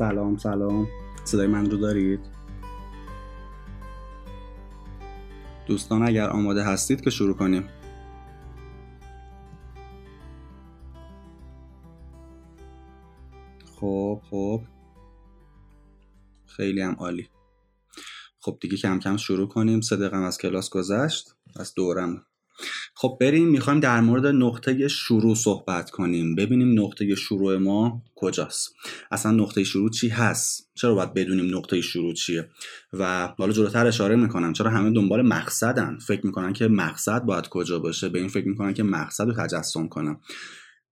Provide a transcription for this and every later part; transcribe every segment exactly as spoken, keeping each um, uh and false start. سلام سلام، صدای من رو دارید؟ دوستان اگر آماده هستید که شروع کنیم. خب خب خیلی هم عالی. خب دیگه کم کم شروع کنیم. سه دقیقه از کلاس گذشت، از دورم. خب بریم، میخوایم در مورد نقطه شروع صحبت کنیم. ببینیم نقطه شروع ما کجاست، اصلا نقطه شروع چی هست، چرا باید بدونیم نقطه شروع چیه. و بالا جلوتر اشاره میکنم چرا همه دنبال مقصدن، فکر میکنن که مقصد باید کجا باشه، به این فکر میکنن که مقصد رو تجسم کنم.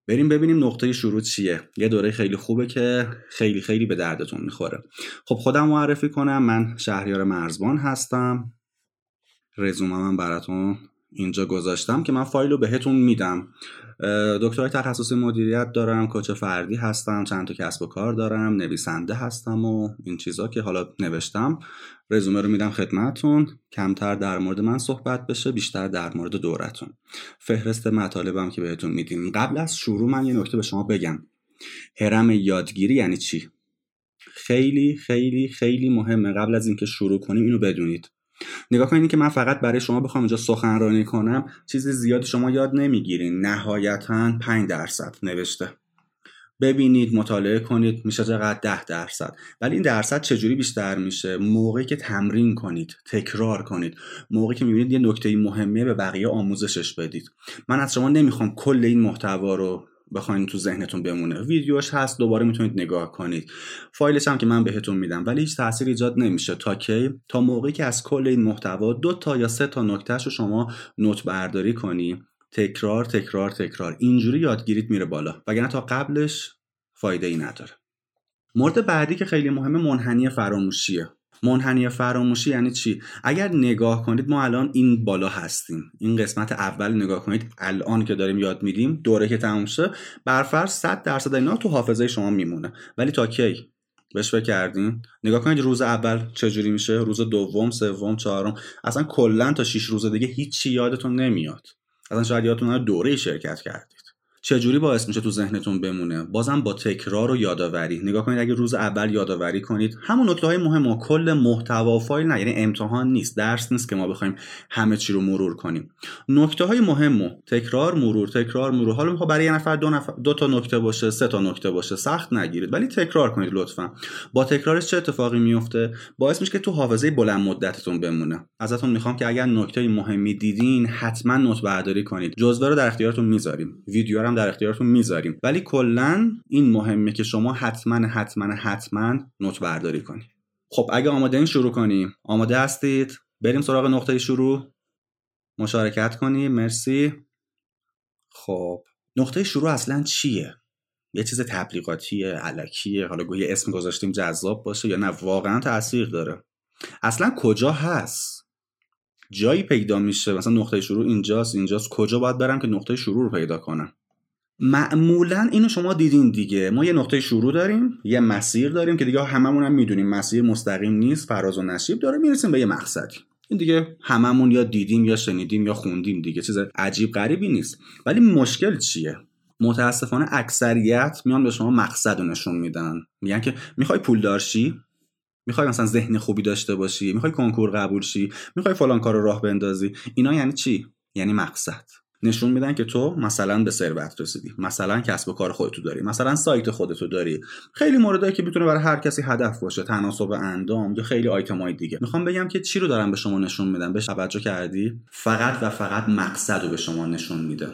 بریم ببینیم نقطه شروع چیه. یه دوره خیلی خوبه که خیلی خیلی به دردتون میخوره. خب خودم معرفی کنم، من شهریار مرزبان هستم. رزومه‌ام براتون اینجا گذاشتم که من فایل رو بهتون میدم. دکترای تخصصی مدیریت دارم، کوچ فردی هستم، چند تا کسب و کار دارم، نویسنده هستم و این چیزا که حالا نوشتم. رزومه رو میدم خدمتتون، کمتر در مورد من صحبت بشه، بیشتر در مورد دورتون. فهرست مطالبم که بهتون میدیم. قبل از شروع من یه نکته به شما بگم. هرم یادگیری یعنی چی؟ خیلی خیلی خیلی مهمه. قبل از اینکه شروع کنیم اینو بدونید. نگاه کنید که من فقط برای شما بخوام اینجا سخنرانی کنم چیز زیادی شما یاد نمیگیرین، نهایتاً پنج درصد نوشته. ببینید، مطالعه کنید، میشه چقدر؟ ده درصد. ولی این درصد چجوری بیشتر میشه؟ موقعی که تمرین کنید، تکرار کنید، موقعی که میبینید یه نکته مهمه به بقیه آموزشش بدید. من از شما نمیخوام کل این محتوا رو بخواین تو ذهنتون بمونه. ویدیوش هست، دوباره میتونید نگاه کنید. فایلش هم که من بهتون میدم، ولی هیچ تأثیر ایجاد نمیشه تا کی؟ تا موقعی که از کل این محتوا دو تا یا سه تا نکتهش رو شما نوت برداری کنی. تکرار تکرار تکرار، اینجوری یادگیریت میره بالا، وگرنه تا قبلش فایده ای نداره. مورد بعدی که خیلی مهمه منحنی فراموشیه. منحنی فراموشی یعنی چی؟ اگر نگاه کنید ما الان این بالا هستیم، این قسمت اول نگاه کنید، الان که داریم یاد میدیم، دوره که تموم شه، برفرض صد درصد اینا تو حافظه شما میمونه. ولی تا کی بهش فکر کردین؟ نگاه کنید روز اول چجوری میشه، روز دوم، سوم، چهارم، اصلا کلا تا شش روز دیگه هیچی یادتون نمیاد. اصلا شاید یادتون نره دوره شرکت کردید. چجوری باعث میشه تو ذهنتون بمونه؟ بازم با تکرار و یادآوری. نگاه کنید اگه روز اول یادآوری کنید همون نکته‌های مهم و کل محتوا و فایل نه، یعنی امتحان نیست، درس نیست که ما بخوایم همه چی رو مرور کنیم. نکته‌های مهم و تکرار، مرور، تکرار، مرور. حالا میخوام برای یه نفر دو نفر دو تا نکته باشه، سه تا نکته باشه، سخت نگیرید ولی تکرار کنید لطفاً. با تکرارش چه اتفاقی میفته؟ باعث میشه که تو حافظه بلند مدتتون بمونه. ازتون میخوام که اگر نکته مهمی دیدین حتما نوت برداری کنید. جزوه رو در اختیارتون میذاریم، ویدیو هم در اختیارتون میذاریم، ولی کلا این مهمه که شما حتما حتما حتما نوت برداری کنید. خب اگه آماده این شروع کنیم، آماده هستید؟ بریم سراغ نقطه شروع. مشارکت کنیم، مرسی. خب نقطه شروع اصلا چیه؟ یه چیز تبلیغاتیه، الکیه، حالا گویا اسم گذاشتیم جذاب باشه یا نه واقعا تاثیر داره. اصلا کجا هست؟ جایی پیدا میشه، مثلا نقطه شروع اینجاست، اینجاست، کجا باید برم که نقطه شروع رو پیدا کنم؟ معمولا اینو شما دیدین دیگه، ما یه نقطه شروع داریم، یه مسیر داریم که دیگه هممون هم میدونیم مسیر مستقیم نیست، فراز و نشیب داره، میرسیم به یه مقصدی. این دیگه هممون یا دیدیم یا شنیدیم یا خوندیم دیگه، چیز عجیب غریبی نیست. ولی مشکل چیه؟ متاسفانه اکثریت میان به شما مقصد نشون میدن، میگن که میخوای پولدار شی، میخوای مثلا ذهن خوبی داشته باشی، میخوای کنکور قبول شی، میخوای فلان کارو راه بندازی. اینا یعنی چی؟ یعنی مقصد. نشون میدن که تو مثلا به ثروت رسیدی، مثلا کسب و کار خودتو داری، مثلا سایت خودتو داری. خیلی موردایی که میتونه برای هر کسی هدف باشه، تناسب اندام یا خیلی آیتمای دیگه. میخوام بگم که چی رو دارم به شما نشون میدم، بهش توجه کردی؟ فقط و فقط مقصد رو به شما نشون میدن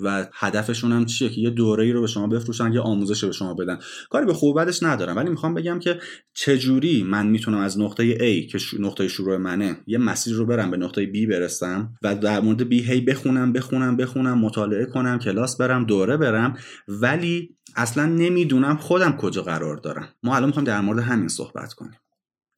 و هدفشون هم چیه؟ که یه دوره‌ای رو به شما بفروشن، یه آموزش رو به شما بدن. کاری به خوب بدش ندارم، ولی میخوام بگم که چجوری من میتونم از نقطه A که نقطه شروع منه، یه مسیر رو برم به نقطه B برسم و در مورد B هی بخونم بخونم بخونم مطالعه کنم، کلاس برم، دوره برم، ولی اصلا نمیدونم خودم کجا قرار دارم. ما الان میخوام در مورد همین صحبت کنیم.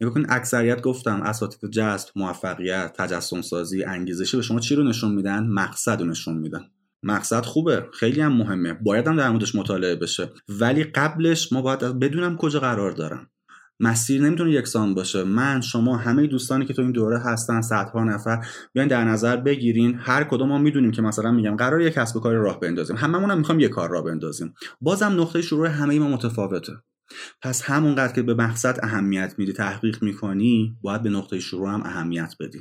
نگاه کن اکثریت، گفتم اساتید جذب، موفقیت، تجسم سازی، انگیزشی به شما چی رو نشون میدن؟ مقصد رو نشون میدن. مقصد خوبه، خیلی هم مهمه، باید هم در موردش مطالعه بشه، ولی قبلش ما باید بدونم کجا قرار دارم. مسیر نمیتونه یکسان باشه. من، شما، همه دوستانی که تو این دوره هستن، صدها نفر، بیاین در نظر بگیرین. هر کدوم ما میدونیم که مثلا میگم قرار یک کسب و کار راه بندازیم، هممون هم میخوایم یک کار راه بندازیم. بازم نقطه شروع همه ما متفاوته. پس همونقدر که به مقصد اهمیت میدی، تحقیق میکنی، باید به نقطه شروع هم اهمیت بدی.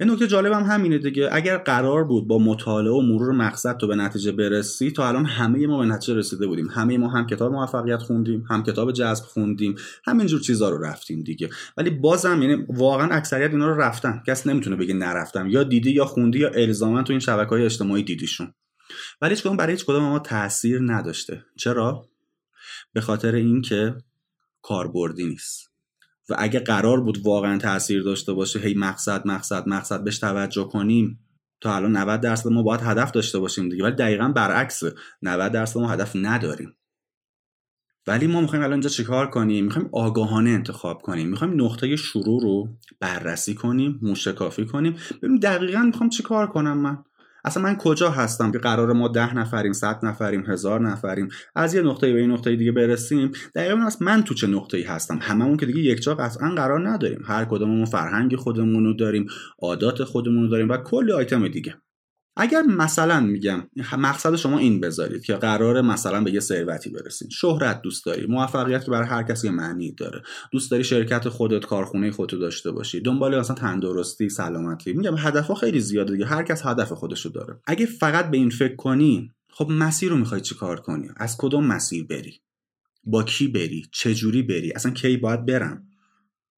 این نکته جالب هم همینه دیگه. اگر قرار بود با مطالعه و مرور مقصد تو به نتیجه برسی، تا الان همه ما به نتیجه رسیده بودیم. همه ما هم کتاب موفقیت خوندیم، هم کتاب جذب خوندیم، همینجور چیزا رو رفتیم دیگه. ولی بازم یعنی واقعا اکثریت اینا رو رفتن. کس نمیتونه بگه نرفتم. یا دیدی یا خوندی یا الزاما تو این شبکه‌های اجتماعی دیدیشون. ولی هیچ کدوم برای هیچ کدوم ما تاثیر نداشته. چرا؟ به خاطر اینکه کاربردی نیست. و اگه قرار بود واقعا تأثیر داشته باشه، هی مقصد مقصد مقصد بهش توجه کنیم، تا الان نود درصد ما باید هدف داشته باشیم دیگه. ولی دقیقاً برعکسه، نود درصد ما هدف نداریم. ولی ما میخوایم الان اینجا چیکار کنیم؟ میخوایم آگاهانه انتخاب کنیم، میخوایم نقطه شروع رو بررسی کنیم، موشکافی کنیم، ببینیم دقیقاً میخوام چیکار کنم، من اصلا من کجا هستم که قرار ما ده نفریم، صد نفریم، هزار نفریم، از یه نقطه به یه نقطه دیگه برسیم. دقیقاً اصلا من تو چه نقطه‌ای هستم؟ هممون که دیگه یکجا قطعاً قرار نداریم. هر کدوممون فرهنگ خودمون رو داریم، عادات خودمون رو داریم و کلی آیتم دیگه. اگر مثلا میگم مقصد شما این بذارید که قراره مثلا به یه ثروتی برسید، شهرت دوست داری، موفقیت برای هر کسی معنی داره، دوست داری شرکت خودت، کارخونه خودت داشته باشی، دنبال مثلا تندرستی، سلامتی، میگم هدفها خیلی زیاده دیگه، هر کس هدف خودشو داره. اگه فقط به این فکر کنی، خب مسیر رو میخوای چیکار کنی؟ از کدوم مسیر بری؟ با کی بری؟ چه جوری بری؟ اصلا کی باید برم؟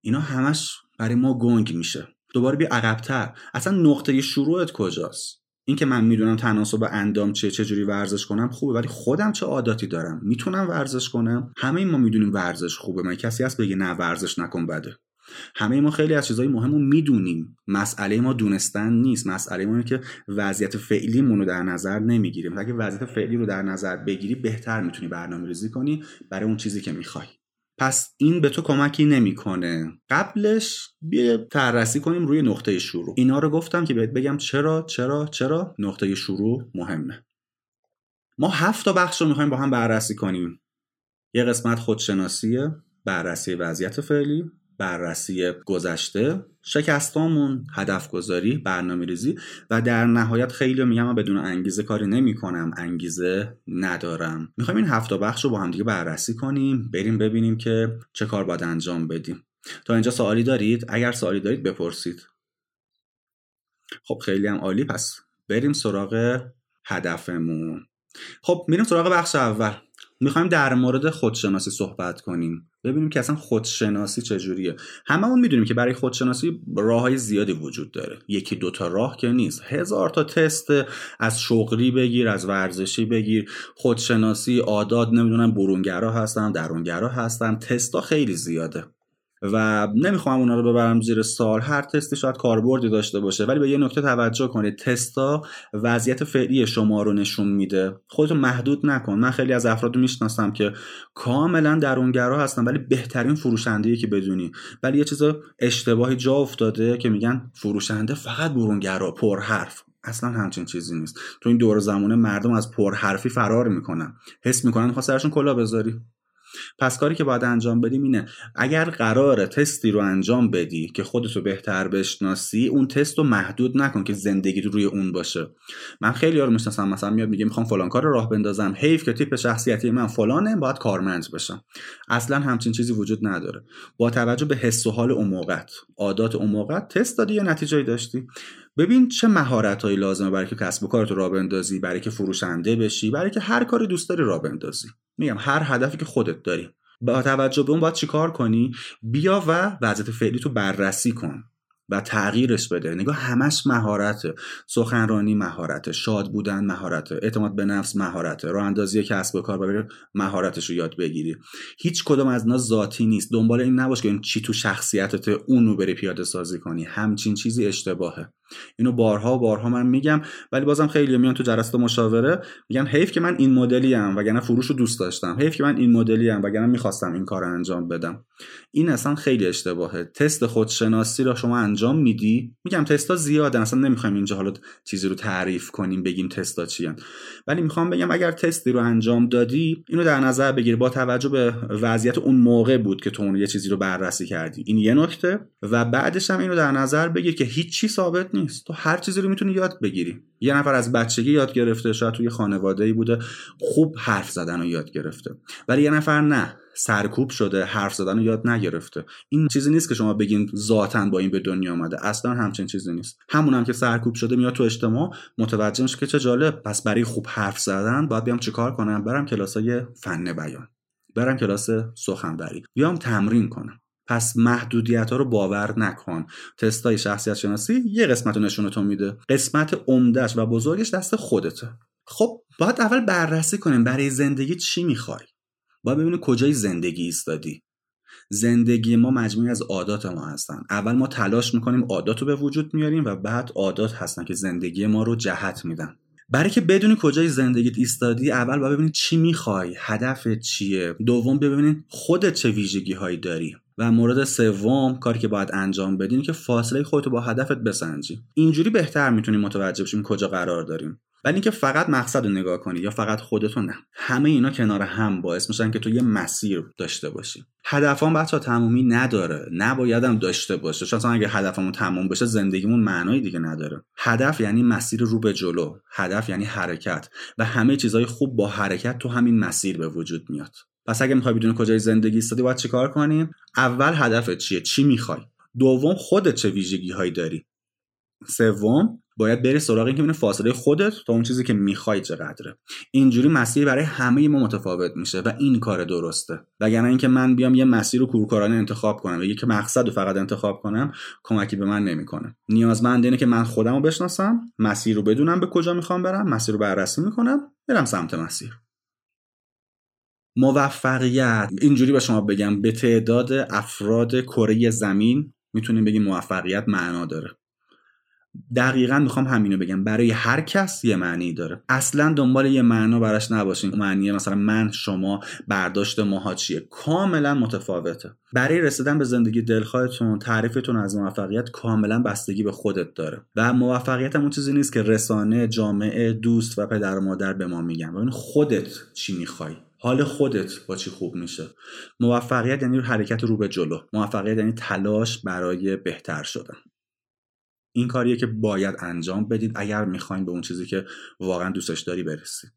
اینا همش برای ما گنگ میشه. دوباره بیا عقب‌تر، اصلا نقطه شروعت کجاست؟ این که من میدونم تناسب اندام چیه، چه جوری ورزش کنم خوبه، ولی خودم چه عاداتی دارم، میتونم ورزش کنم؟ همه ما میدونیم ورزش خوبه، من کسی هست بگه نه ورزش نکن بده؟ همه ما خیلی از چیزای مهمو میدونیم. مسئله ما دونستن نیست، مسئله ما اینه که وضعیت فعلیمون رو در نظر نمیگیریم. اگه وضعیت فعلی رو در نظر بگیری، بهتر میتونی برنامه‌ریزی کنی برای اون چیزی که میخوای. پس این به تو کمکی نمیکنه. قبلش بیا بررسی کنیم روی نقطه شروع. اینا رو گفتم که بهت بگم چرا چرا چرا نقطه شروع مهمه. ما هفت تا بخش رو میخوایم با هم بررسی کنیم. یه قسمت خودشناسیه، بررسی وضعیت فعلی، بررسی گذشته، شکستامون، هدف گذاری، برنامه‌ریزی و در نهایت خیلی میگم من بدون انگیزه کاری نمی‌کنم، انگیزه ندارم. می‌خوایم این هفت تا بخش رو با هم دیگه بررسی کنیم، بریم ببینیم که چه کار باید انجام بدیم. تا اینجا سوالی دارید؟ اگر سوالی دارید بپرسید. خب خیلی هم عالی، پس بریم سراغ هدفمون. خب میریم سراغ بخش اول. میخوایم در مورد خودشناسی صحبت کنیم، ببینیم که اصلا خودشناسی چجوریه. هممون میدونیم که برای خودشناسی راههای زیادی وجود داره، یکی دوتا راه که نیست، هزار تا تست، از شغلی بگیر، از ورزشی بگیر، خودشناسی، عادات، نمیدونم برونگرا هستم، درونگرا هستم، تستا خیلی زیاده و نمیخوام اونا رو ببرم زیر سال. هر تستی شاید کاربردی داشته باشه، ولی به یه نکته توجه کنید، تستا وضعیت فعلی شما رو نشون میده. خودتو محدود نکن. من خیلی از افراد میشناسم که کاملا درونگرا هستن، ولی بهترین فروشنده‌ای که بدونی، ولی یه چیز اشتباهی جا افتاده که میگن فروشنده فقط برونگرا، پرحرف. اصلا همچین چیزی نیست. تو این دور زمانه مردم از پرحرفی فرار میکنن، حس میکنن میخواد سرشون کلا بذاری. پس کاری که باید انجام بدیم اینه، اگر قراره تستی رو انجام بدی که خودتو بهتر بشناسی، اون تست رو محدود نکن که زندگی روی اون باشه. من خیلی‌ها رو میشناسم، مثلا میاد میگه میخوام فلان کار رو راه بندازم، حیف که تیپ شخصیتی من فلانه، باید کارمند بشم. اصلا همچین چیزی وجود نداره. با توجه به حس و حال اون موقعت، عادات اون موقعت، تست دادی، یه نتیجه‌ای داشتی. ببین چه مهارت‌هایی لازمه برای که کسب و کارت رو راه بندازی، برای که فروشنده بشی، برای که هر کاری دوست داری راه بندازی. میگم هر هدفی که خودت داری، با توجه به اون باید چیکار کنی؟ بیا و وضعیت فعلی تو بررسی کن و تغییرش بده. نگاه، همش مهارته. سخنرانی مهارته، شاد بودن مهارته، اعتماد به نفس مهارته، راه اندازی کسب و کار برای مهارتش رو یاد بگیری. هیچ کدوم از اینا ذاتی نیست. دنبال این نباش که این چی تو شخصیتت اونو بری پیاده سازی کنی. همچین چیزی اشتباهه. اینو بارها و بارها من میگم، ولی بازم خیلی میان تو جلسات مشاوره میگن حیف که من این مدلی ام وگرنه فروش رو دوست داشتم، حیف که من این مدلی ام وگرنه میخواستم این کارو انجام بدم. این اصلا خیلی اشتباهه. تست خودشناسی رو شما انجام میدی، میگم تستا زیادن، اصلا نمیخوایم اینجا حالا چیزی رو تعریف کنیم بگیم تستا چیان، ولی میخوام بگم اگر تستی رو انجام دادی، اینو در نظر بگیر با توجه به وضعیت اون موقع بود که تو اون یه چیزی رو بررسی کردی. این یه نکته. و بعدش هم اینو در نظر بگیر که هیچ چی ثابت نیست، تو هر چیزی رو میتونی یاد بگیری. یه نفر از بچگی یاد گرفته، شاید توی خانواده‌ای بوده خوب حرف زدن رو یاد گرفته، ولی یه نفر نه، سرکوب شده، حرف زدن رو یاد نگرفته. این چیزی نیست که شما بگین ذاتاً با این به دنیا اومده، اصلا همچین چیزی نیست. همونم که سرکوب شده میاد تو اجتماع، متوجه میشه که چه جالب، پس برای خوب حرف زدن باید بیام چیکار کنم؟ برم کلاسای فن بیان، برم کلاس سخنوری، بیام تمرین کنم. پس محدودیت‌ها رو باور نکن. تستای شخصیت شناسی یه قسمت رو نشونتون میده، قسمت عمده‌اش و بزرگش دست خودته. خب باید اول بررسی کنیم برای زندگی چی می‌خوای. باید ببینیم کجای زندگی ایستادی. زندگی ما مجموعی از عادات ما هستن. اول ما تلاش می‌کنیم عادات رو به وجود میاریم و بعد عادات هستن که زندگی ما رو جهت میدن. برای که بدونی کجای زندگیت ایستادی، اول باید ببینید چی می‌خوای، هدفت چیه. دوم ببینید خودت چه ویژگی‌هایی داری. و مورد سوم، کاری که باید انجام بدین که فاصله خودتو با هدفت بسنجی. اینجوری بهتر میتونیم متوجه بشیم کجا قرار داریم. ولی اینکه فقط مقصد رو نگاه کنی یا فقط خودتو، نه، همه اینا کنار هم باعث میشن که تو یه مسیر داشته باشی. هدفام بچا تمومی نداره، نبایدم داشته باشه، چون اگه هدفمون تموم بشه زندگیمون معنای دیگه نداره. هدف یعنی مسیر رو به جلو، هدف یعنی حرکت، و همه چیزای خوب با حرکت تو همین مسیر به وجود میاد. پس اگه میخوای بدونی کجای زندگی ایستادی باید چیکار کنیم؟ اول هدفت چیه؟ چی میخوای؟ دوم خودت چه ویژگی‌هایی داری؟ سوم باید بری سراغ این که ببینی فاصله خودت تا اون چیزی که میخوای چقدره. اینجوری مسیر برای همه ما متفاوت میشه و این کار درسته. وگرنه اینکه من بیام یه مسیر رو کورکورانه انتخاب کنم و یکی مقصد رو فقط انتخاب کنم، کمکی به من نمیکنه. نیازمند اینه که من خودم رو بشناسم، مسیر رو بدونم به کجا میخوام برم، مسیر رو بررسی میکنم، برم سمت مسیر. موفقیت، اینجوری به شما بگم، به تعداد افراد کره زمین میتونیم بگیم موفقیت معنا داره. دقیقاً میخوام همینو بگم، برای هر کس یه معنی داره. اصلاً دنبال یه معنا براش نباشین، معنی مثلا من، شما، برداشت ماها چیه، کاملاً متفاوته. برای رسیدن به زندگی دلخواهتون، تعریفتون از موفقیت کاملاً بستگی به خودت داره. و موفقیت هم اون چیزی نیست که رسانه، جامعه، دوست و پدر و مادر به ما میگن. ببین خودت چی میخوای، حال خودت با چی خوب میشه. موفقیت یعنی حرکت رو به جلو، موفقیت یعنی تلاش برای بهتر شدن. این کاریه که باید انجام بدید اگر میخواین به اون چیزی که واقعا دوستش داری برسید.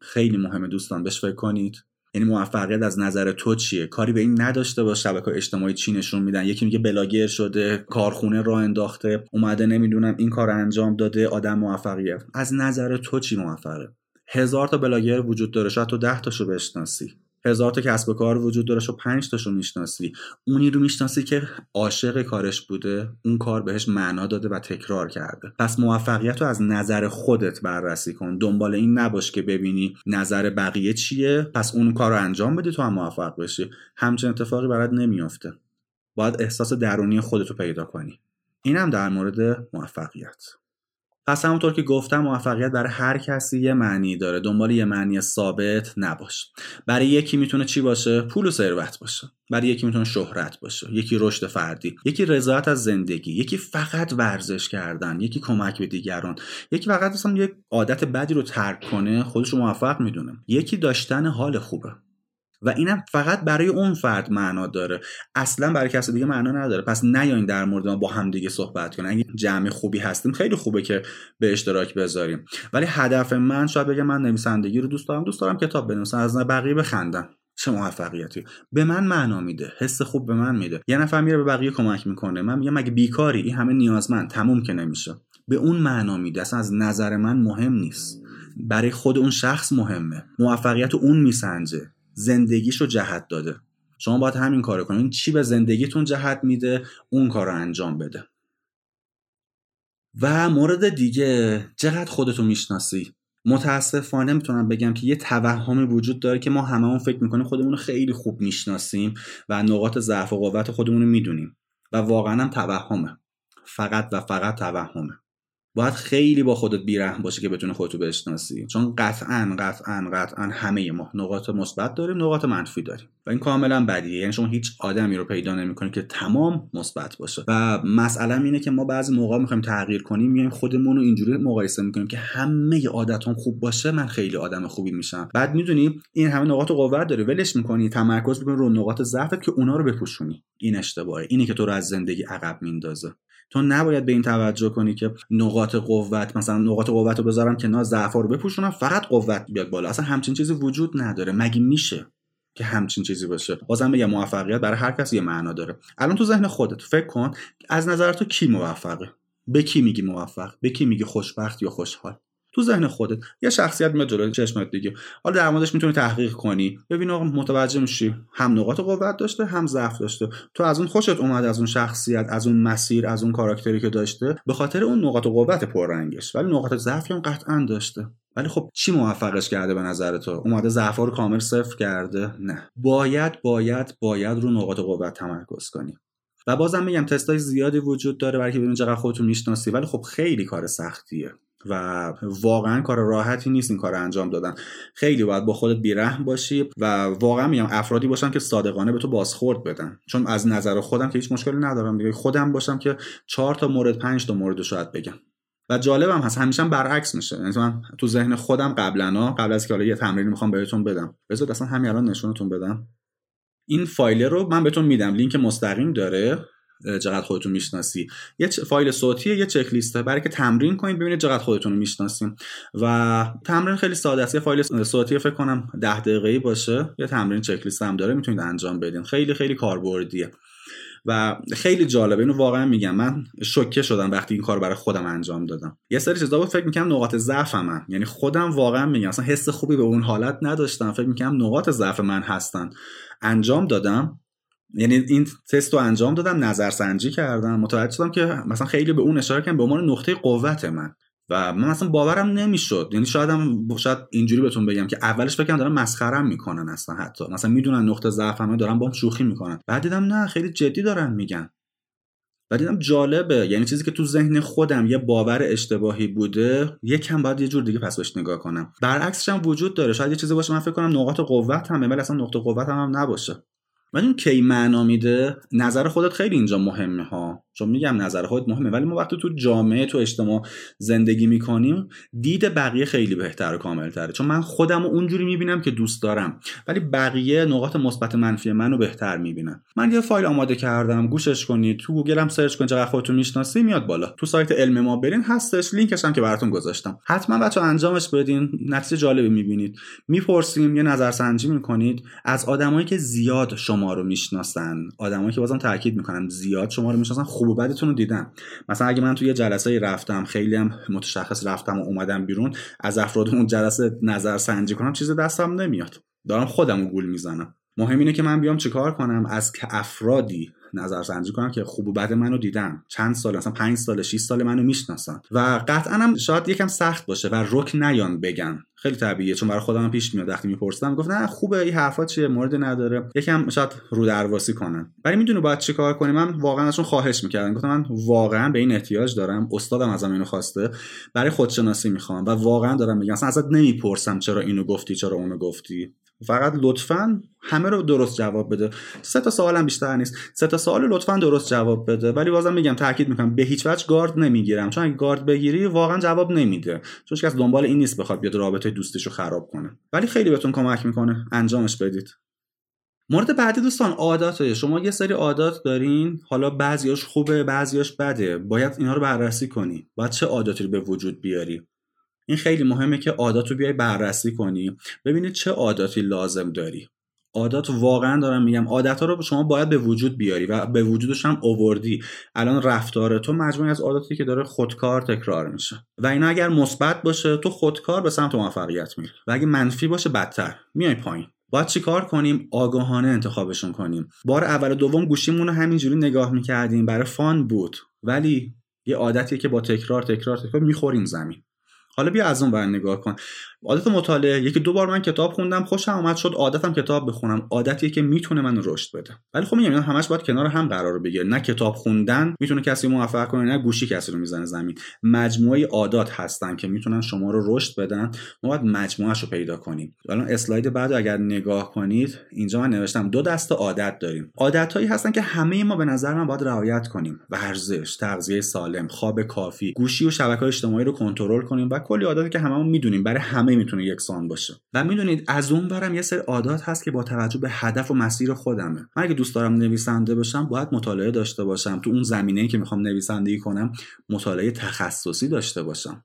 خیلی مهمه دوستان، بهش فکر کنید. یعنی موفقیت از نظر تو چیه؟ کاری به این نداشته باش شبکه‌های اجتماعی چی نشون میدن. یکی میگه بلاگر شده، کارخونه راه انداخته، اومده نمیدونم این کار انجام داده، آدم موفقیه. از نظر تو چی موفقه؟ هزار تا بلاگر وجود داره، شاید تو ده تاشو بشناسی. هزار تا کسب و کار وجود داره، شو پنج تاشو میشناسی. اونی رو میشناسی که عاشق کارش بوده، اون کار بهش معنا داده و تکرار کرده. پس موفقیت رو از نظر خودت بررسی کن. دنبال این نباش که ببینی نظر بقیه چیه، پس اون کار رو انجام بدی تو هم موفق بشی. همچین اتفاقی برات نمیفته. باید احساس درونی خودت رو پیدا کنی. اینم در مورد موفقیت. پس همونطور که گفتم، موفقیت برای هر کسی یه معنی داره. دنبال یه معنی ثابت نباش. برای یکی میتونه چی باشه؟ پول و ثروت باشه. برای یکی میتونه شهرت باشه، یکی رشد فردی، یکی رضایت از زندگی، یکی فقط ورزش کردن، یکی کمک به دیگران، یکی فقط مثلا یک عادت بدی رو ترک کنه خودش رو موفق میدونه، یکی داشتن حال خوبه. و اینم فقط برای اون فرد معنا داره، اصلا برای کسی دیگه معنا نداره. پس نیاین در مورد ما با هم دیگه صحبت کنیم. اگه جمع خوبی هستیم خیلی خوبه که به اشتراک بذاریم، ولی هدف من شاید بگم من نویسندگی رو دوست دارم، دوست دارم کتاب بنویسم، از بقیه بخندم. چه موفقیتی به من معنا میده، حس خوب به من میده. یه نفر میره به بقیه کمک میکنه، من میگم مگه بیکاری، این همه نیازمند، تموم که نمیشه. به اون معنا میده، اصلا از نظر من مهم نیست، برای خود اون شخص مهمه. موفقیت اون میسنجه، زندگیشو جهت داده. شما باید همین کارو کنین، چی به زندگیتون جهت میده اون کارو انجام بده. و مورد دیگه، چقدر خودتو میشناسی. متاسفانه میتونم بگم که یه توهمی وجود داره که ما هممون فکر میکنیم خودمون رو خیلی خوب میشناسیم و نقاط ضعف و قوت خودمون رو میدونیم، و واقعا هم توهمه، فقط و فقط توهمه. باید خیلی با خودت بیرحم باشی که بتونی خودتو بشناسی، چون قطعاً قطعاً قطعاً همه ما نقاط مثبت داریم، نقاط منفی داریم، و این کاملاً بدیهیه. یعنی شما هیچ آدمی رو پیدا نمی‌کنی که تمام مثبت باشه. و مسئله اینه که ما بعضی موقع می‌خوایم تغییر کنیم، میایم خودمون رو اینجوری مقایسه می‌کنیم که همه عادتام خوب باشه من خیلی آدم خوبی میشم. بعد می‌دونی این همه نقاط قوت داره، ولش می‌کنی، تمرکز می‌کنی رو نقاط ضعفت که اونا رو بپوشونی. این اشتباهه، اینی که تو رو از زندگی عقب میندازه. تو نباید به این توجه کنی که نقاط قوت، مثلا نقاط قوت رو بذارم کنار، ضعف‌ها رو بپوشونم، فقط قوت بیاد بالا. اصلا همچین چیزی وجود نداره. مگه میشه که همچین چیزی باشه؟ بازم میگم موفقیت برای هر کس یه معنا داره. الان تو ذهن خودت فکر کن از نظر تو کی موفقه؟ به کی میگی موفق؟ به کی میگی خوشبخت یا خوشحال؟ تو ذهن خودت یه شخصیت میاد جلوی چشمت دیگه. حالا در موردش میتونی تحقیق کنی، ببین آقا متوجه میشی هم نقاط قوت داشته هم ضعف داشته. تو از اون خوشت اومد، از اون شخصیت، از اون مسیر، از اون کاراکتری که داشته، به خاطر اون نقاط قوت پررنگش. ولی نقاط ضعفی هم قطعا داشته. ولی خب چی موفقش کرده به نظر تو؟ اومده ضعف‌ها رو کامل صفر کرده؟ نه. باید باید باید رو نقاط قوت تمرکز کنی. و بازم میگم تستای زیادی وجود داره برای که ببینید چقدر خودتو میشناسی، ولی خب خیلی کار سختیه و واقعا کار راحتی نیست این کار انجام دادن. خیلی باید با خودت بیرحم باشی و واقعا میگم افرادی باشن که صادقانه به تو بازخورد بدن. چون از نظر خودم که هیچ مشکلی ندارم دیگه، خودم باشم که چهار تا مورد پنج تا مورد شاید بگم. و جالبم هست همیشه برعکس میشه. یعنی من تو ذهن خودم قبلا قبل از که حالا یه تمرین میخوام بهتون بدم، بذار اصلا همین الان نشونتون بدم. این فایل رو من بهتون میدم، لینک مستقیم داره، چقدر خودتون میشناسی. یه فایل صوتیه، یه چک لیسته برای که تمرین کنید ببینید چقدر خودتون رو میشناسین. و تمرین خیلی ساده است. یه فایل صوتی فکر کنم ده دقیقه‌ای باشه، یه تمرین چک لیست هم داره، میتونید انجام بدین. خیلی خیلی کاربردیه و خیلی جالبه. اینو واقعا میگم من شوکه شدم وقتی این کار برای خودم انجام دادم. یه سری چیزا بود فکر میکنم نقاط ضعف من، یعنی خودم واقعا میگم اصلا حس خوبی به اون حالت نداشتم، فکر میکنم نقاط ضعف من هستن. انجام دادم، یعنی این تست رو انجام دادم، نظرسنجی کردم، متوجه شدم که مثلا خیلی به اون اشاره کردم به عنوان نقطه قوت من و من اصلا باورم نمیشد. یعنی شایدم شاید اینجوری بهتون بگم که اولش فکر کردم دارن مسخره‌ام میکنن، اصلا حتی مثلا میدونن نقطه ضعفمه، دارن باهم شوخی میکنن. بعد دیدم نه، خیلی جدی دارن میگن. بعد دیدم جالبه، یعنی چیزی که تو ذهن خودم یه باور اشتباهی بوده یکم باید یه جور دیگه پس بهش نگاه کنم. برعکسش هم وجود داره، شاید یه چیزی باشه من فکر کنم نقاط قوتمه ولی اصلا نقطه قوتم هم نباشه. ولی اون کی معنا میده؟ نظر خودت خیلی اینجا مهمه ها. چون میگم نظر خودت مهمه، ولی ما وقتی تو جامعه تو اجتماع زندگی میکنیم دید بقیه خیلی بهتر و کاملتره. چون من خودم رو اونجوری میبینم که دوست دارم، ولی بقیه نقاط مثبت منفی منو بهتر میبینن. من یه فایل آماده کردم، گوشش کنید، تو گوگل هم سرچ کنید چقدر خودتون میشناسی، میاد بالا. تو سایت علم ما برین هستش، لینکش هم که براتون گذاشتم، حتما بچا انجامش بدین. نتیجه جالبی میبینید. میپرسیم، یه نظرسنجی میکنید از آدمایی که زیاد شما رو میشناسن، آدمایی که بازم تاکید میکنم زیاد شما رو میشناسن، خوب و بدتون رو دیدم. مثلا اگه من توی یه جلسه رفتم خیلی هم متشخص رفتم و اومدم بیرون، از افراد اون جلسه نظر سنجی کنم چیز دستم نمیاد، دارم خودم رو گول میزنم. مهم اینه که من بیام چیکار کنم، از که افرادی نظر سنجی کنم که خوب و بد منو دیدن، چند سال، مثلا پنج سال شش سال منو میشناسن. و قطعا هم شاید یکم سخت باشه و رک نیان بگن، خیلی طبیعیه، چون برای خودم پیش میاد وقتی میپرسم گفت نه خوبه این حرفا چیه مورد نداره، یکم شاید رو درواسی کنن. ولی میدونی باید چیکار کنیم؟ من واقعا ازشون خواهش میکردم، گفتم من واقعا به این احتیاج دارم، استادم ازم اینو خواسته، برای خودشناسی میخوام و واقعا دارم میگم، اصلا ازت نمیپرسم چرا اینو گفتی چرا اونو گفتی، فقط لطفاً همه رو درست جواب بده. سه تا سوالم بیشتر نیست، سه تا سوال لطفاً درست جواب بده. ولی بازم میگم تاکید میکنم به هیچ وجه گارد نمیگیرم، چون اگه گارد بگیری واقعاً جواب نمیده، چون کس دنبال این نیست بخواد بیاد رابطه دوستیشو خراب کنه. ولی خیلی بهتون کمک میکنه، انجامش بدید. مورد بعدی دوستان عاداته. شما یه سری عادات دارین، حالا بعضیاش خوبه بعضیاش بده، باید اینا رو بررسی کنی، باید چه عاداتی رو به وجود بیاری. این خیلی مهمه که عادات رو بیای بررسی کنی، ببینید چه عاداتی لازم داری. عادات واقعا دارم میگم عادت‌ها رو شما باید به وجود بیاری و به وجودش هم آوردی. الان رفتار تو مجموعی از عاداتی که داره خودکار تکرار میشه و اینا اگر مثبت باشه تو خودکار به سمت موفقیت میری و اگه منفی باشه بدتر میای پایین. باید چیکار کنیم؟ آگاهانه انتخابشون کنیم. بار اول و دوم گوشیمون رو همینجوری نگاه می‌کردیم، برای فان بود، ولی یه عادتیه که با تکرار تکرار تکرار می‌خوریم زمین. حالا بیا از اون ور نگاه کن. عادت مطالعه، یکی دو بار من کتاب خوندم خوشم اومد شد عادتم کتاب بخونم، عادتیه که میتونه منو رشد بده. ولی خب میگم اینا همش باید کنار هم قرار بگیره. نه کتاب خوندن میتونه کسی موفق کنه، نه گوشی کسی رو میزنه زمین. مجموعه عادات هستن که میتونن شما رو رشد بدن، ما باید مجموعه‌اش رو پیدا کنیم. الان اسلاید بعدو اگر نگاه کنید اینجا من نوشتم دو دسته عادت داریم. عادتایی هستن که همه ما به نظر من باید رعایت کنیم، ورزش، تغذیه سالم، خواب کافی، گوشی و شبکه‌های اجتماعی رو کنترل کنیم و کلی عاداتی که هممون میدونیم برای همه میتونه یکسان باشه. و میدونید از اون برم یه سری عادات هست که با توجه به هدف و مسیر خودمه. من اگه دوست دارم نویسنده باشم باید مطالعه داشته باشم، تو اون زمینه‌ای که میخوام نویسندگی کنم مطالعه تخصصی داشته باشم،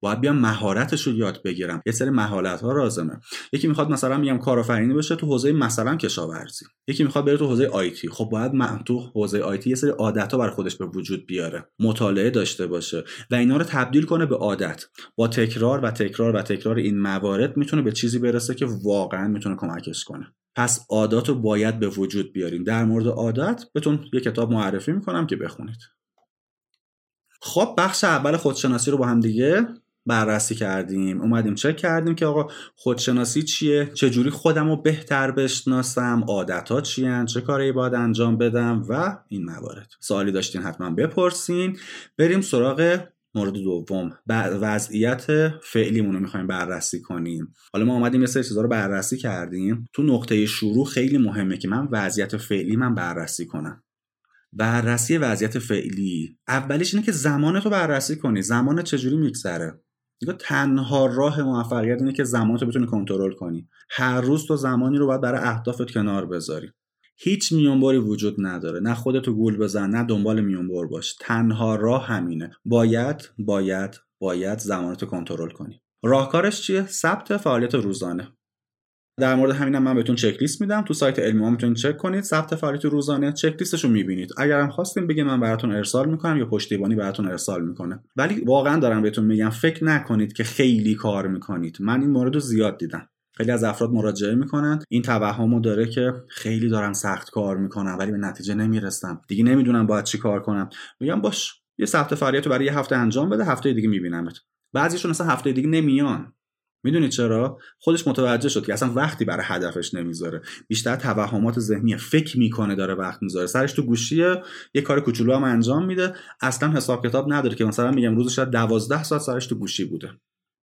باید بیام مهارتش رو یاد بگیرم. یه سری مهارت‌ها لازمه. یکی میخواد مثلا میگم کارآفرینی بشه تو حوزه مثلا کشاورزی، یکی میخواد بره تو حوزه آی تی. خب باید تو حوزه آی تی یه سری عادت‌ها بر خودش به وجود بیاره، مطالعه داشته باشه و اینا رو تبدیل کنه به عادت. با تکرار و تکرار و تکرار این موارد میتونه به چیزی برسه که واقعا میتونه کمکش کنه. پس عادات رو باید به وجود بیاریم. در مورد عادت بهتون یه کتاب معرفی میکنم که بخونید. خب بخش اول خودشناسی رو با هم دیگه بررسی کردیم، اومدیم چک کردیم که آقا خودشناسی چیه، چجوری خودم رو بهتر بشناسم، عادت‌ها چیان، چه کاری باید انجام بدم و این موارد. سوالی داشتین حتما بپرسین. بریم سراغ مورد دوم، وضعیت فعلیمون رو میخوایم بررسی کنیم. حالا ما اومدیم یه سری چیزا رو بررسی کردیم. تو نقطه شروع خیلی مهمه که من وضعیت فعلی من بررسی کنم. بررسی وضعیت فعلی اولیش اینه که زمانتو بررسی کنی، زمان چجوری میگذره. دیگه تنها راه موفقیت اینه که زمانتو بتونی کنترل کنی. هر روز تو زمانی رو باید برای اهدافت کنار بذاری. هیچ میانبری وجود نداره، نه خودتو گول بزن نه دنبال میانبر باش. تنها راه همینه، باید باید باید زمانتو کنترل کنی. راهکارش چیه؟ ثبت فعالیت روزانه. در مورد همینم من بهتون چک لیست میدم، تو سایت علم ما میتونید چک کنید، ثبت فعالیت روزانه چک لیستشو میبینید. اگرم خواستین بگین من براتون ارسال میکنم یا پشتیبانی براتون ارسال میکنه. ولی واقعا دارم بهتون میگم فکر نکنید که خیلی کار میکنید. من این موردو زیاد دیدم، خیلی از افراد مراجعه میکنن این توهمو داره که خیلی دارم سخت کار میکنم ولی به نتیجه نمیرسم، دیگه نمیدونم باید چی کار کنم. میگم باش، یه ثبت فعالیتو برای یه هفته انجام بده، هفته دیگه میبینمت. بعضیشون اصلا هفته دیگه نمیان. میدونید چرا؟ خودش متوجه شد که اصلا وقتی برای هدفش نمیذاره، بیشتر توهمات ذهنیه، فکر میکنه داره وقت میذاره، سرش تو گوشیه، یه کار کوچولو هم انجام میده، اصلا حساب کتاب نداره که مثلا میگم روزش شاید دوازده ساعت سرش تو گوشی بوده.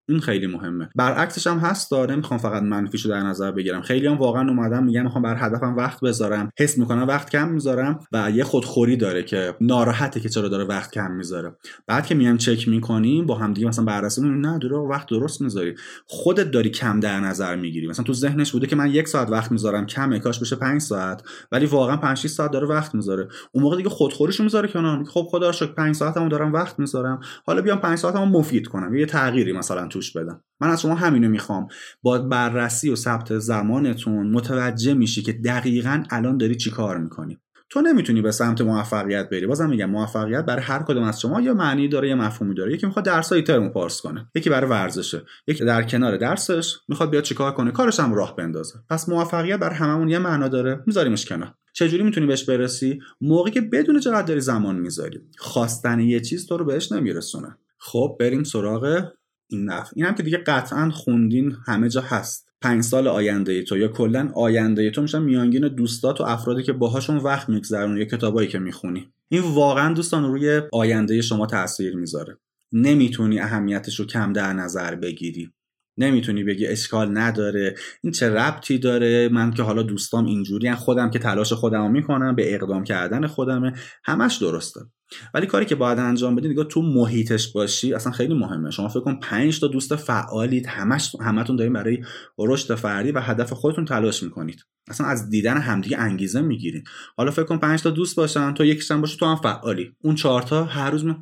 این خیلی مهمه. برعکسش هم هست داره، نمیخوام فقط منفیشو در نظر بگیرم. خیلی هم واقعا اومدم میگم میخوام بر هدفم وقت بذارم، حس میکنم وقت کم میذارم و یه خودخوری داره که ناراحته که چرا داره وقت کم میذاره. بعد که میام چک میکنیم با هم دیگه مثلا بررسی میکنیم، نه دروغ، وقت درست میذاری، خودت داری کم در نظر میگیری. مثلا تو ذهنش بوده که من یک ساعت وقت میذارم کمه، کاش بشه پنج ساعت، ولی واقعا پنج شش ساعت داره وقت میذاره. اون موقع دیگه خودخوریشو میذاره کنار، خب خدا رو شکر پنج ساعتمو دارم وقت میذارم، حالا بیام پنج ساعتمو مفید کنم، یه تغییری مثلا بدم. من از شما همینو میخوام. با بررسی و ثبت زمانتون متوجه میشی که دقیقاً الان داری چی کار میکنی. تو نمیتونی به سمت موفقیت بری. بازم میگم موفقیت برای هر کدوم از شما یا معنی داره یا مفهومی داره. یکی میخواد درسای ترمو پارس کنه، یکی برای ورزشه، یکی در کنار درسش میخواد بیاد چیکار کنه، کارش هم راه بندازه. پس موفقیت برای هممون یه معنا داره، میذاریمش کنار. چجوری میتونی بهش برسی؟ موقعی که بدون چقدر داری زمان میذاری. خواستن یه چیز تو رو بهش نمیرسونه. خب بریم سراغ این نفع. این هم که دیگه قطعا خوندین، همه جا هست. پنج سال آینده تو یا کلا آینده تو میشن میانگین دوستات و افرادی که باهاشون وقت میگذرونی یا کتابایی که میخونی. این واقعا دوستان روی آینده شما تاثیر میذاره. نمیتونی اهمیتش رو کم در نظر بگیری. نمیتونی بگی اشکال نداره، این چه ربطی داره، من که حالا دوستام اینجوریان، خودم که تلاش خودمو میکنم، به اقدام کردن خودمه، همش درسته. ولی کاری که باید انجام بدین دیگه تو محیطش باشی، اصلا خیلی مهمه. شما فکر کن پنج تا دوست فعالید، همش همتون دارین برای رشد فردی و هدف خودتون تلاش میکنید، اصلا از دیدن همدیگه انگیزه میگیرین. حالا فکر کن پنج تا دوست باشن، تو یکیشون باشه تو هم فعالی، اون چهار تا هر روز من...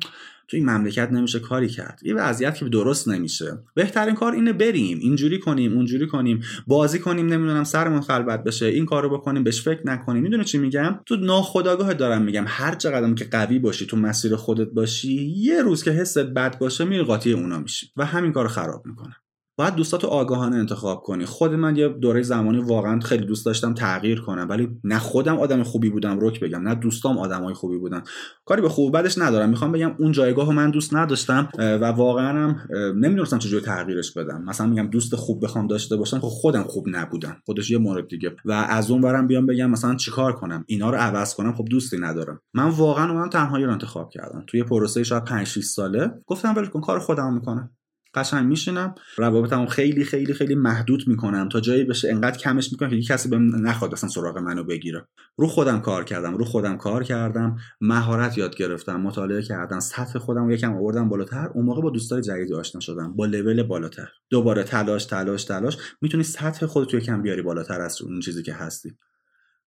تو این مملکت نمیشه کاری کرد. این وضعیت که درست نمیشه. بهترین کار اینه بریم اینجوری کنیم اونجوری کنیم، بازی کنیم، نمیدونم سرمون خلوت بشه، این کارو بکنیم، بهش فکر نکنیم. میدونی چی میگم؟ تو ناخودآگاه دارم میگم هر چقدرم که قوی باشی، تو مسیر خودت باشی، یه روز که حست بد باشه میری قاطی اونا میشی و همین کارو خراب میکنه. باید دوستاتو آگاهانه انتخاب کنی. خود من یه دوره زمانی واقعا خیلی دوست داشتم تغییر کنم، ولی نه خودم آدم خوبی بودم رک بگم، نه دوستام آدمای خوبی بودن. کاری به خوب بدش ندارم، میخوام بگم اون جایگاهو من دوست نداشتم و واقعا هم نمیدونستم چجوری تغییرش بدم. مثلا میگم دوست خوب بخوام داشته باشم، خودم خوب نبودم، خودش یه مورد دیگه. و از اون برم بیام بگم مثلا چیکار کنم اینا رو عوض کنم، خب دوستی ندارم. من واقعا اونم تنهایی رو انتخاب کردم. توی پروسه شاید پنج شش ساله گفتم ولکن، کار خودمو میکنم. قشنگ میشینم روابطمو خیلی خیلی خیلی محدود میکنم تا جایی بشه انقدر کمش میکنم که کسی بهم نخواد اصلا سراغ منو بگیره. رو خودم کار کردم، رو خودم کار کردم، مهارت یاد گرفتم، مطالعه کردم، سطح خودمو یکم آوردم بالاتر. اون موقع با دوستای جدید آشنا شدم با لول بالاتر. دوباره تلاش تلاش تلاش میتونی سطح خودت رو یکم بیاری بالاتر از اون چیزی که هستی.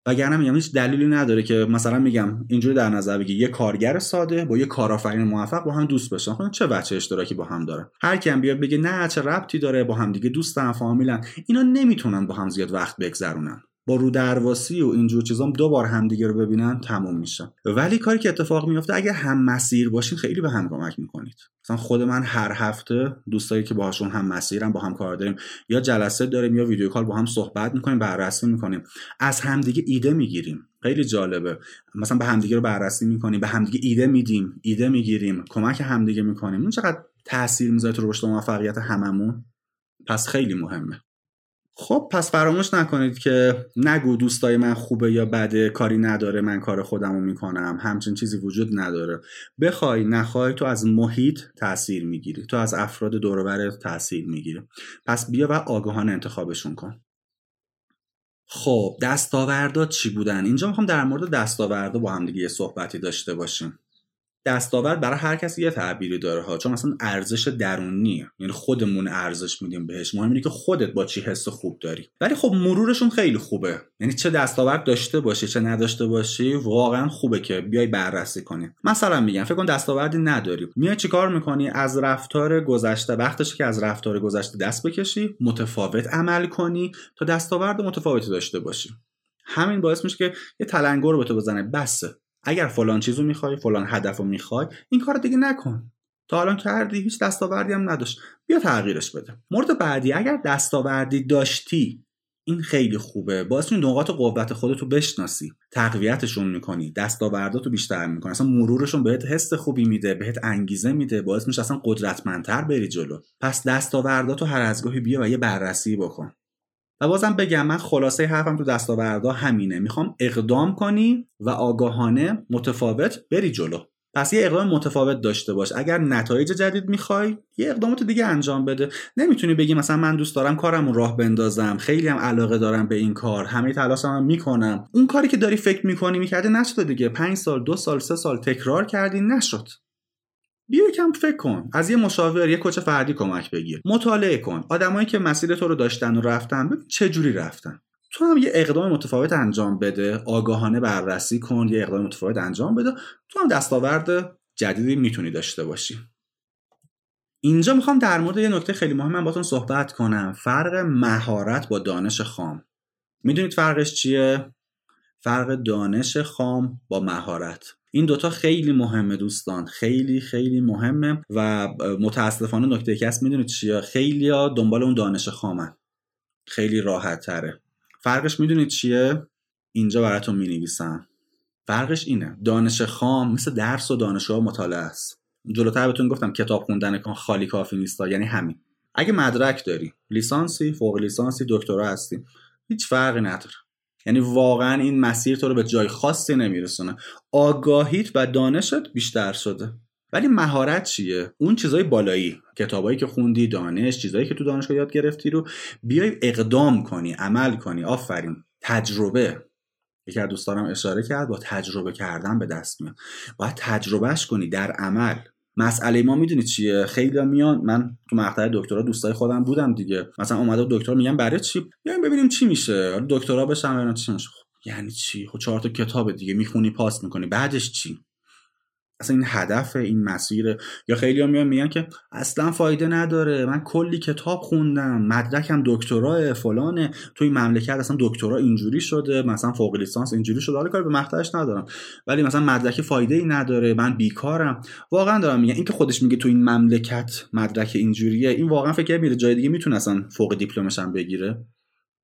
وگرنه میگم هیچ دلیلی نداره که مثلا میگم اینجوری در نظر بگی یه کارگر ساده با یه کارآفرین موفق با هم دوست بشن، خب چه بچه اشتراکی با هم داره؟ هر کیم بیاد بگه نه چه ربطی داره، با هم دیگه دوستن، فامیلن، اینا نمیتونن با هم زیاد وقت بگذرونن. با رو درواسی و اینجور چیزام دو بار همدیگه رو ببینن تموم میشن. ولی کاری که اتفاق میفته اگه هم مسیر باشین خیلی به هم کمک میکنید. مثلا خود من هر هفته دوستایی که باهاشون هم مسیرم با هم کار داریم یا جلسه داریم یا ویدیو کال با هم صحبت میکنیم، بررسی میکنیم، از همدیگه ایده میگیریم. خیلی جالبه، مثلا به همدیگه رو بررسی میکنیم، به همدیگه ایده میدیم، ایده میگیریم، کمک همدیگه میکنیم. این چقدر تاثیر میذاره تو رشد و موفقیت هممون. پس خیلی مهمه. خب پس فراموش نکنید که نگو دوستای من خوبه یا بده، کاری نداره، من کار خودمو میکنم، همچین چیزی وجود نداره. بخوای نخوای تو از محیط تاثیر میگیری، تو از افراد دور و برت تاثیر میگیری. پس بیا و آگاهانه انتخابشون کن. خب دستاوردها چی بودن؟ اینجا میخوام در مورد دستاوردها با هم دیگه یه صحبتی داشته باشیم. دستاورد برای هر کسی یه تعبیری داره ها، چون مثلا ارزش درونیه، یعنی خودمون ارزش میدیم بهش. مهم اینه که خودت با چی حس خوب داری. ولی خب مرورشون خیلی خوبه، یعنی چه دستاورد داشته باشی چه نداشته باشی واقعا خوبه که بیای بررسی کنی. مثلا میگم فکر کن دستاوردی نداری، میای چیکار میکنی؟ از رفتار گذشته، وقتشه که از رفتار گذشته دست بکشی، متفاوت عمل کنی تا دستاورد متفاوتی داشته باشی. همین باعث میشه که یه تلنگر به تو بزنه، بس اگر فلان چیزو میخوای، فلان هدفو میخوای، این کارو دیگه نکن. تا الان کردی هیچ دستاوردی هم نداشت، بیا تغییرش بده. مورد بعدی، اگر دستاوردی داشتی، این خیلی خوبه، باعث میشه نقاط قوت خودتو بشناسی، تقویتشون میکنی، دستاورداتو بیشتر میکنی، اصلا مرورشون بهت حس خوبی میده، بهت انگیزه میده، باعث میشه اصلا قدرتمندتر بری جلو. پس دستاورداتو هر از گاهی بیا و یه بررسی بکن. و بازم بگم من خلاصه حرفم تو دستاوردها همینه، میخوام اقدام کنی و آگاهانه متفاوت بری جلو. پس یه اقدام متفاوت داشته باش، اگر نتایج جدید میخوای یه اقدامات دیگه انجام بده. نمیتونی بگی مثلا من دوست دارم کارمو راه بندازم، خیلی هم علاقه دارم به این کار، همه تلاشمو میکنم، اون کاری که داری فکر میکنی میکرده نشد دیگه، پنج سال، دو سال، سه سال تکرار کردی نشد. بیا یکم فکر کن، از یه مشاور، یه کوچ فردی کمک بگیر، مطالعه کن آدمایی که مسیر تو رو داشتن و رفتن، ببین چه جوری رفتن. تو هم یه اقدام متفاوت انجام بده، آگاهانه بررسی کن، یه اقدام متفاوت انجام بده، تو هم دستاورد جدیدی میتونی داشته باشی. اینجا میخوام در مورد یه نکته خیلی مهم باهاتون صحبت کنم، فرق مهارت با دانش خام. میدونید فرقش چیه؟ فرق دانش خام با مهارت. این دوتا خیلی مهمه دوستان، خیلی خیلی مهمه و متاسفانه نکته که هست میدونید چیه؟ خیلی ها دنبال اون دانش خامن، خیلی راحت تره. فرقش میدونید چیه؟ اینجا براتون مینویسم. فرقش اینه، دانش خام مثل درس و دانشگاه مطالعه است. جلوتر بهتون گفتم کتاب خوندن خالی کافی نیست، یعنی همین. اگه مدرک داری، لیسانسی، فوق لیسانسی، دکترا هستی، هیچ فرقی نداره، یعنی واقعا این مسیر تو رو به جای خاصی نمیرسونه. آگاهیت و دانشت بیشتر شده. ولی مهارت چیه؟ اون چیزای بالایی، کتابایی که خوندی، دانش، چیزایی که تو دانشگاه یاد گرفتی رو بیای اقدام کنی، عمل کنی. آفرین، تجربه. یکی از دوستانم اشاره کرد با تجربه کردن به دست میاد. باید تجربهش کنی در عمل. مسئله ما میدونی چیه؟ خیلی میان، من تو مقطع دکترا دوستای خودم بودم دیگه، مثلا اومده دکترا میگم برای چی؟ بیایم ببینیم چی میشه، دکترا بشم یا چی میشه. خب یعنی چی؟ خب چهار تا کتاب دیگه میخونی، پاس میکنی، بعدش چی؟ اصلا این هدف این مسیر. یا خیلی میان میگن که اصلا فایده نداره، من کلی کتاب خوندم، مدرکم دکترا فلانه، تو این مملکت اصلا دکترا اینجوری شده، مثلا فوق لیسانس اینجوری شده، حالا کاری به مقطعش ندارم، ولی مثلا مدرک فایده ای نداره، من بیکارم. واقعا دارم میگم این که خودش میگه تو این مملکت مدرک اینجوریه، این واقعا فکر میره جای دیگه میتونه اصلا فوق دیپلمش هم بگیره.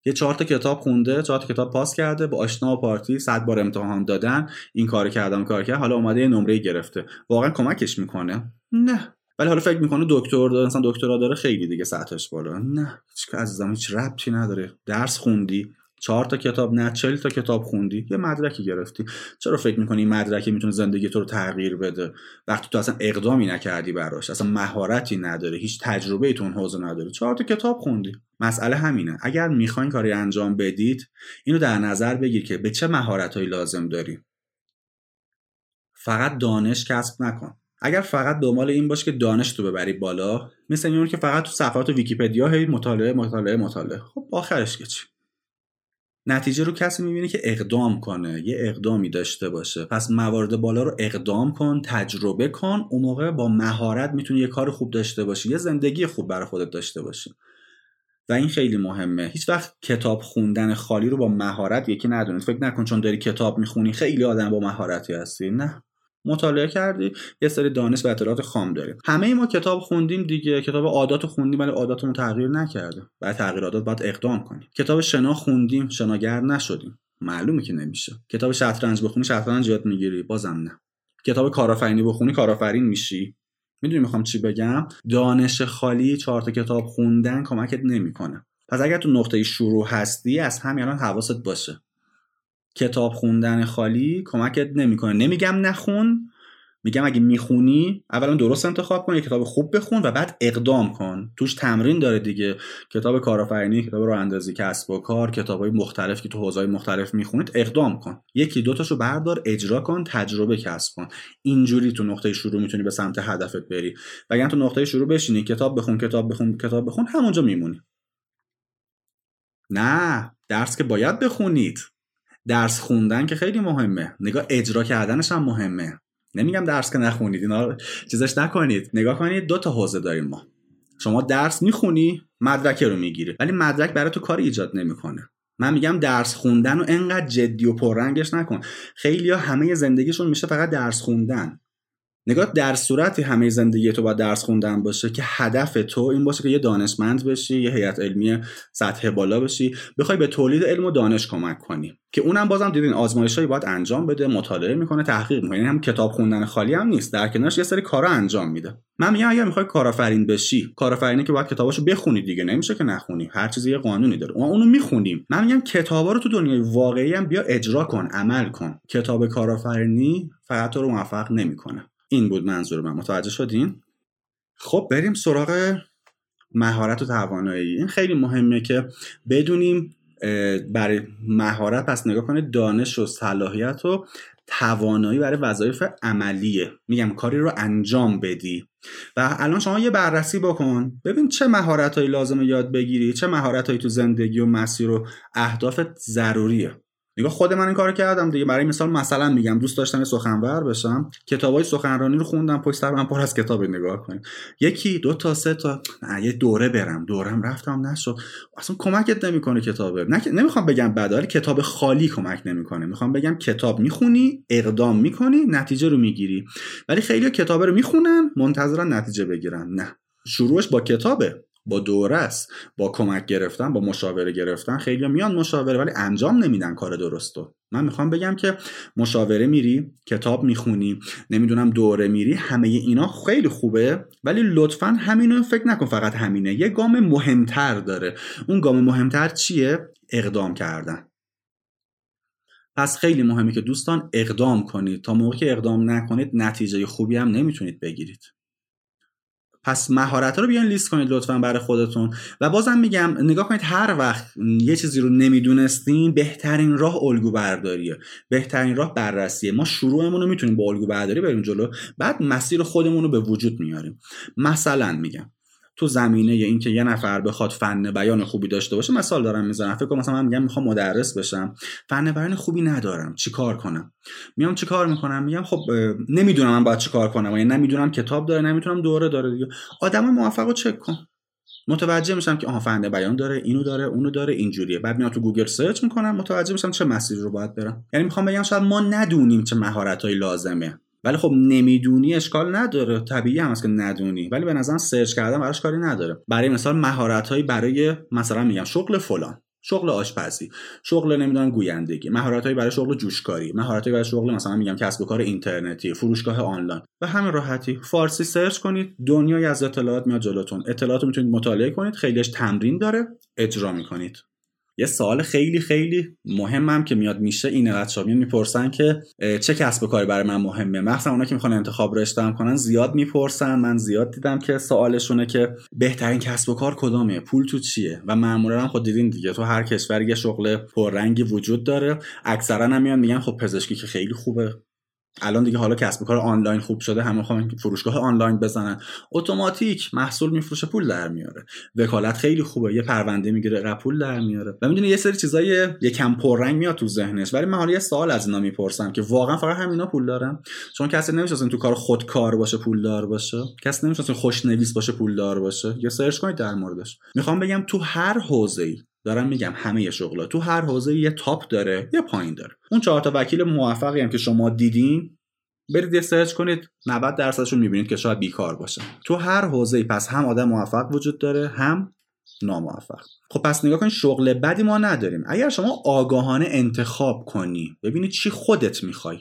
یه چهار تا کتاب خونده، چهار تا کتاب پاس کرده، با آشنا و پارتی صد بار امتحان دادن، این کارو کردم، کار کرد، حالا اومده یه نمره گرفته. واقعا کمکش میکنه؟ نه. ولی حالا فکر میکنه دکتر داره، مثلا دکترا داره، خیلی دیگه سطحش بالا. نه، هیچ عزیزم هیچ ربطی نداره. درس خوندی، چهار تا کتاب نه چهل تا کتاب خوندی، یه مدرکی گرفتی. چرا فکر می‌کنی این مدرکی میتونه زندگی تو رو تغییر بده وقتی تو اصلا اقدامی نکردی براش، اصلا مهارتی نداری، هیچ تجربه‌ای تو اون حوزه نداری، چهار تا کتاب خوندی. مسئله همینه. اگر می‌خواید کاری انجام بدید، اینو در نظر بگیر که به چه مهارت‌هایی لازم داری. فقط دانش کسب نکن. اگر فقط دنبال این باش که دانش تو ببری بالا، مثل اینه که فقط تو صفحات ویکی‌پدیا هی مطالعه مطالعه مطالعه، خب آخرش چی؟ نتیجه رو کسی میبینه که اقدام کنه، یه اقدامی داشته باشه. پس موارد بالا رو اقدام کن، تجربه کن، اون موقع با مهارت میتونی یه کار خوب داشته باشی، یه زندگی خوب برای خودت داشته باشی. و این خیلی مهمه. هیچ وقت کتاب خوندن خالی رو با مهارت یکی ندونید. فکر نکن چون داری کتاب میخونی خیلی آدم با مهارتی هستی. نه، مطالعه کردی، یه سری دانش و اطلاعات خام داریم. همه ما کتاب خوندیم دیگه. کتاب عادات خوندیم ولی عاداتمون تغییر نکرده. برای تغییر عادات باید اقدام کنیم. کتاب شنا خوندیم، شناگر نشدیم. معلومه که نمیشه. کتاب شطرنج بخونی، شطرنج یاد میگیری، بازم نه. کتاب کارآفرینی بخونی، کارآفرین میشی. میدونی میخوام چی بگم؟ دانش خالی، چهار تا کتاب خوندن کمکت نمیکنه. پس اگر تو نقطه شروع هستی، از همین الان حواست باشه. کتاب خوندن خالی کمکت نمیکنه. نمیگم نخون، میگم اگه میخونی اولا درست انتخاب کن، یه کتاب خوب بخون و بعد اقدام کن. توش تمرین داره دیگه. کتاب کارآفرینی، کتاب راه اندازی کسب و کار، کتابای مختلف که تو حوزه‌های مختلف میخونید، اقدام کن. یکی دو تاشو بردار، اجرا کن، تجربه کسب کن. اینجوری تو نقطه شروع میتونی به سمت هدفت بری. وگرنه تو نقطه شروع بشینی کتاب بخون کتاب بخون کتاب بخون همونجا میمونی. نه، درس که باید بخونید. درس خوندن که خیلی مهمه، نگاه اجرا کردنش هم مهمه. نمیگم درس که نخونید، اینا چیزاش نکنید. نگاه کنید، دو تا حوزه داریم ما. شما درس میخونی، مدرک رو میگیری، ولی مدرک برای تو کاری ایجاد نمیکنه. من میگم درس خوندن رو انقدر جدی و پررنگش نکن. خیلیا همه زندگیشون میشه فقط درس خوندن. نگاه در صورتی همه زندگی تو با درس خوندن باشه که هدف تو این باشه که یه دانشمند بشی، یه هیئت علمی سطح بالا بشی، بخوای به تولید علم و دانش کمک کنی، که اونم بازم دیدین آزمایشایی باید انجام بده، مطالعه میکنه، تحقیق میکنه. یعنی هم کتاب خوندن خالی هم نیست، در کنارش یه سری کارا انجام میده. من میگم اگه میخوای کارآفرین بشی، کارآفرینی که باید کتاباشو بخونی دیگه، نمیشه که نخونی. هر چیزی یه قانونی داره، اونو میخونیم. من میگم کتابا رو تو دنیای واقعی هم بیا اجرا کن، عمل کن. کتاب کارآفرینی فقط تو رو موفق نمیکنه. این بود منظور من. متوجه شدین؟ خب بریم سراغ مهارت و توانایی. این خیلی مهمه که بدونیم برای مهارت، پس نگاه کنید دانش و صلاحیت و توانایی برای وظایف عملیه. میگم کاری رو انجام بدی. و الان شما یه بررسی بکن، ببین چه مهارتایی لازمه یاد بگیری، چه مهارتایی تو زندگی و مسیر و اهدافت ضروریه. نگاه، خود من این کارو کردم دیگه. برای مثال مثلا میگم دوست داشتم سخنور بشم، کتابای سخنرانی رو خوندم، پشت سر من پر از کتاب. نگاه کنیم، یکی دو تا سه تا، نه یه دوره برم، دورم رفتم نشد. اصلا کمکت نمیکنه کتابه. نه نمیخوام بگم بدالی کتاب خالی کمک نمیکنه، میخوام بگم کتاب میخونی، اقدام میکنی، نتیجه رو میگیری. ولی خیلی کتاب رو میخونن منتظرن نتیجه بگیرن. نه، شروعش با کتابه، با دوره است، با کمک گرفتن، با مشاوره گرفتن. خیلی میان مشاوره ولی انجام نمیدن کار درستو. من میخوام بگم که مشاوره میری، کتاب میخونی، نمیدونم دوره میری، همه اینا خیلی خوبه، ولی لطفاً همینو فکر نکن فقط همینه. یه گام مهمتر داره. اون گام مهمتر چیه؟ اقدام کردن. پس خیلی مهمه که دوستان اقدام کنید. تا موقعی که اقدام نکنید نتیجه خوبی هم نمیتونید بگیرید. پس مهارت‌ها رو بیان لیست کنید لطفاً برای خودتون. و بازم میگم نگاه کنید، هر وقت یه چیزی رو نمیدونستیم، بهترین راه الگو برداریه، بهترین راه بررسیه. ما شروعمون رو میتونیم با الگو برداری بریم جلو، بعد مسیر خودمون رو به وجود میاریم. مثلا میگم تو زمینه این که یه نفر بخواد فن بیان خوبی داشته باشه، مثال دارم میزنم، فکر کنم مثلا من میگم میخوام مدرس بشم، فن بیان خوبی ندارم، چیکار کنم؟ میام چیکار میکنم؟ میگم خب نمیدونم من باید چیکار کنم، یعنی نمیدونم کتاب داره، نمیتونم دوره داره دیگه. آدمای موفقو چک کن، متوجه میشم که آها فن بیان داره، اینو داره، اونو داره، اینجوریه. بعد میام تو گوگل سرچ میکنم، متوجه میشم چه مسیری رو باید برم. یعنی میخوام بگم شاید ما ندونیم چه مهارتایی لازمه، ولی خب نمیدونی اشکال نداره، طبیعی هم هست که ندونی، ولی به نظرم سرچ کردن براش کاری نداره. برای مثال مهارت‌هایی برای مثلا میگم شغل فلان، شغل آشپزی، شغل نمیدونم گویندگی، مهارت‌هایی برای شغل جوشکاری، مهارت‌هایی برای شغل مثلا میگم کسب و کار اینترنتی، فروشگاه آنلاین. به همین راحتی فارسی سرچ کنید، دنیای از اطلاعات میاد جلوتون. اطلاعات رو میتونید مطالعه کنید، خیلیش تمرین داره، اجرا می‌کنید. یه سوال خیلی خیلی مهمم که میاد میشه اینه، بچه‌ها میان میپرسن که چه کسب و کاری برای من مهمه، مخصوصا اونا که میخوان انتخاب رشته هم کنن زیاد میپرسن. من زیاد دیدم که سوالشونه که بهترین کسب و کار کدامه، پول تو چیه، و معمولا هم خود دیدین دیگه تو هر کشوری یه شغل پررنگی وجود داره. اکثرا هم میان میگن خب پزشکی که خیلی خوبه، الان دیگه حالا کسب و کار آنلاین خوب شده، همه میخوان فروشگاه آنلاین بزنن، اتوماتیک محصول میفروشه پول در میاره. وکالت خیلی خوبه، یه پرونده میگیره را پول در میاره. و میدونی یه سری چیزای یکم پررنگ میاد تو ذهنش، ولی من حالا یه سوال از اینا میپرسم که واقعا فقط همینا پول دارن؟ چون کسی نمیشناسه تو کار خودکار باشه پول دار باشه، کسی نمیشناسه خوشنویس باشه پول دار باشه. یا سرچ کنید در موردش. میخوام بگم تو هر حوزه‌ای، دارم میگم همه شغلات تو هر حوزه یه تاپ داره یه پایین داره. اون چهار تا وکیل موفقی هم که شما دیدین برید یه سرچ کنید، نود درصدشون میبینید که شاید بیکار باشن. تو هر حوزه. پس هم آدم موفق وجود داره هم ناموفق. خب پس نگاه کن، شغل بدی ما نداریم. اگر شما آگاهانه انتخاب کنی، ببینید چی خودت میخوای،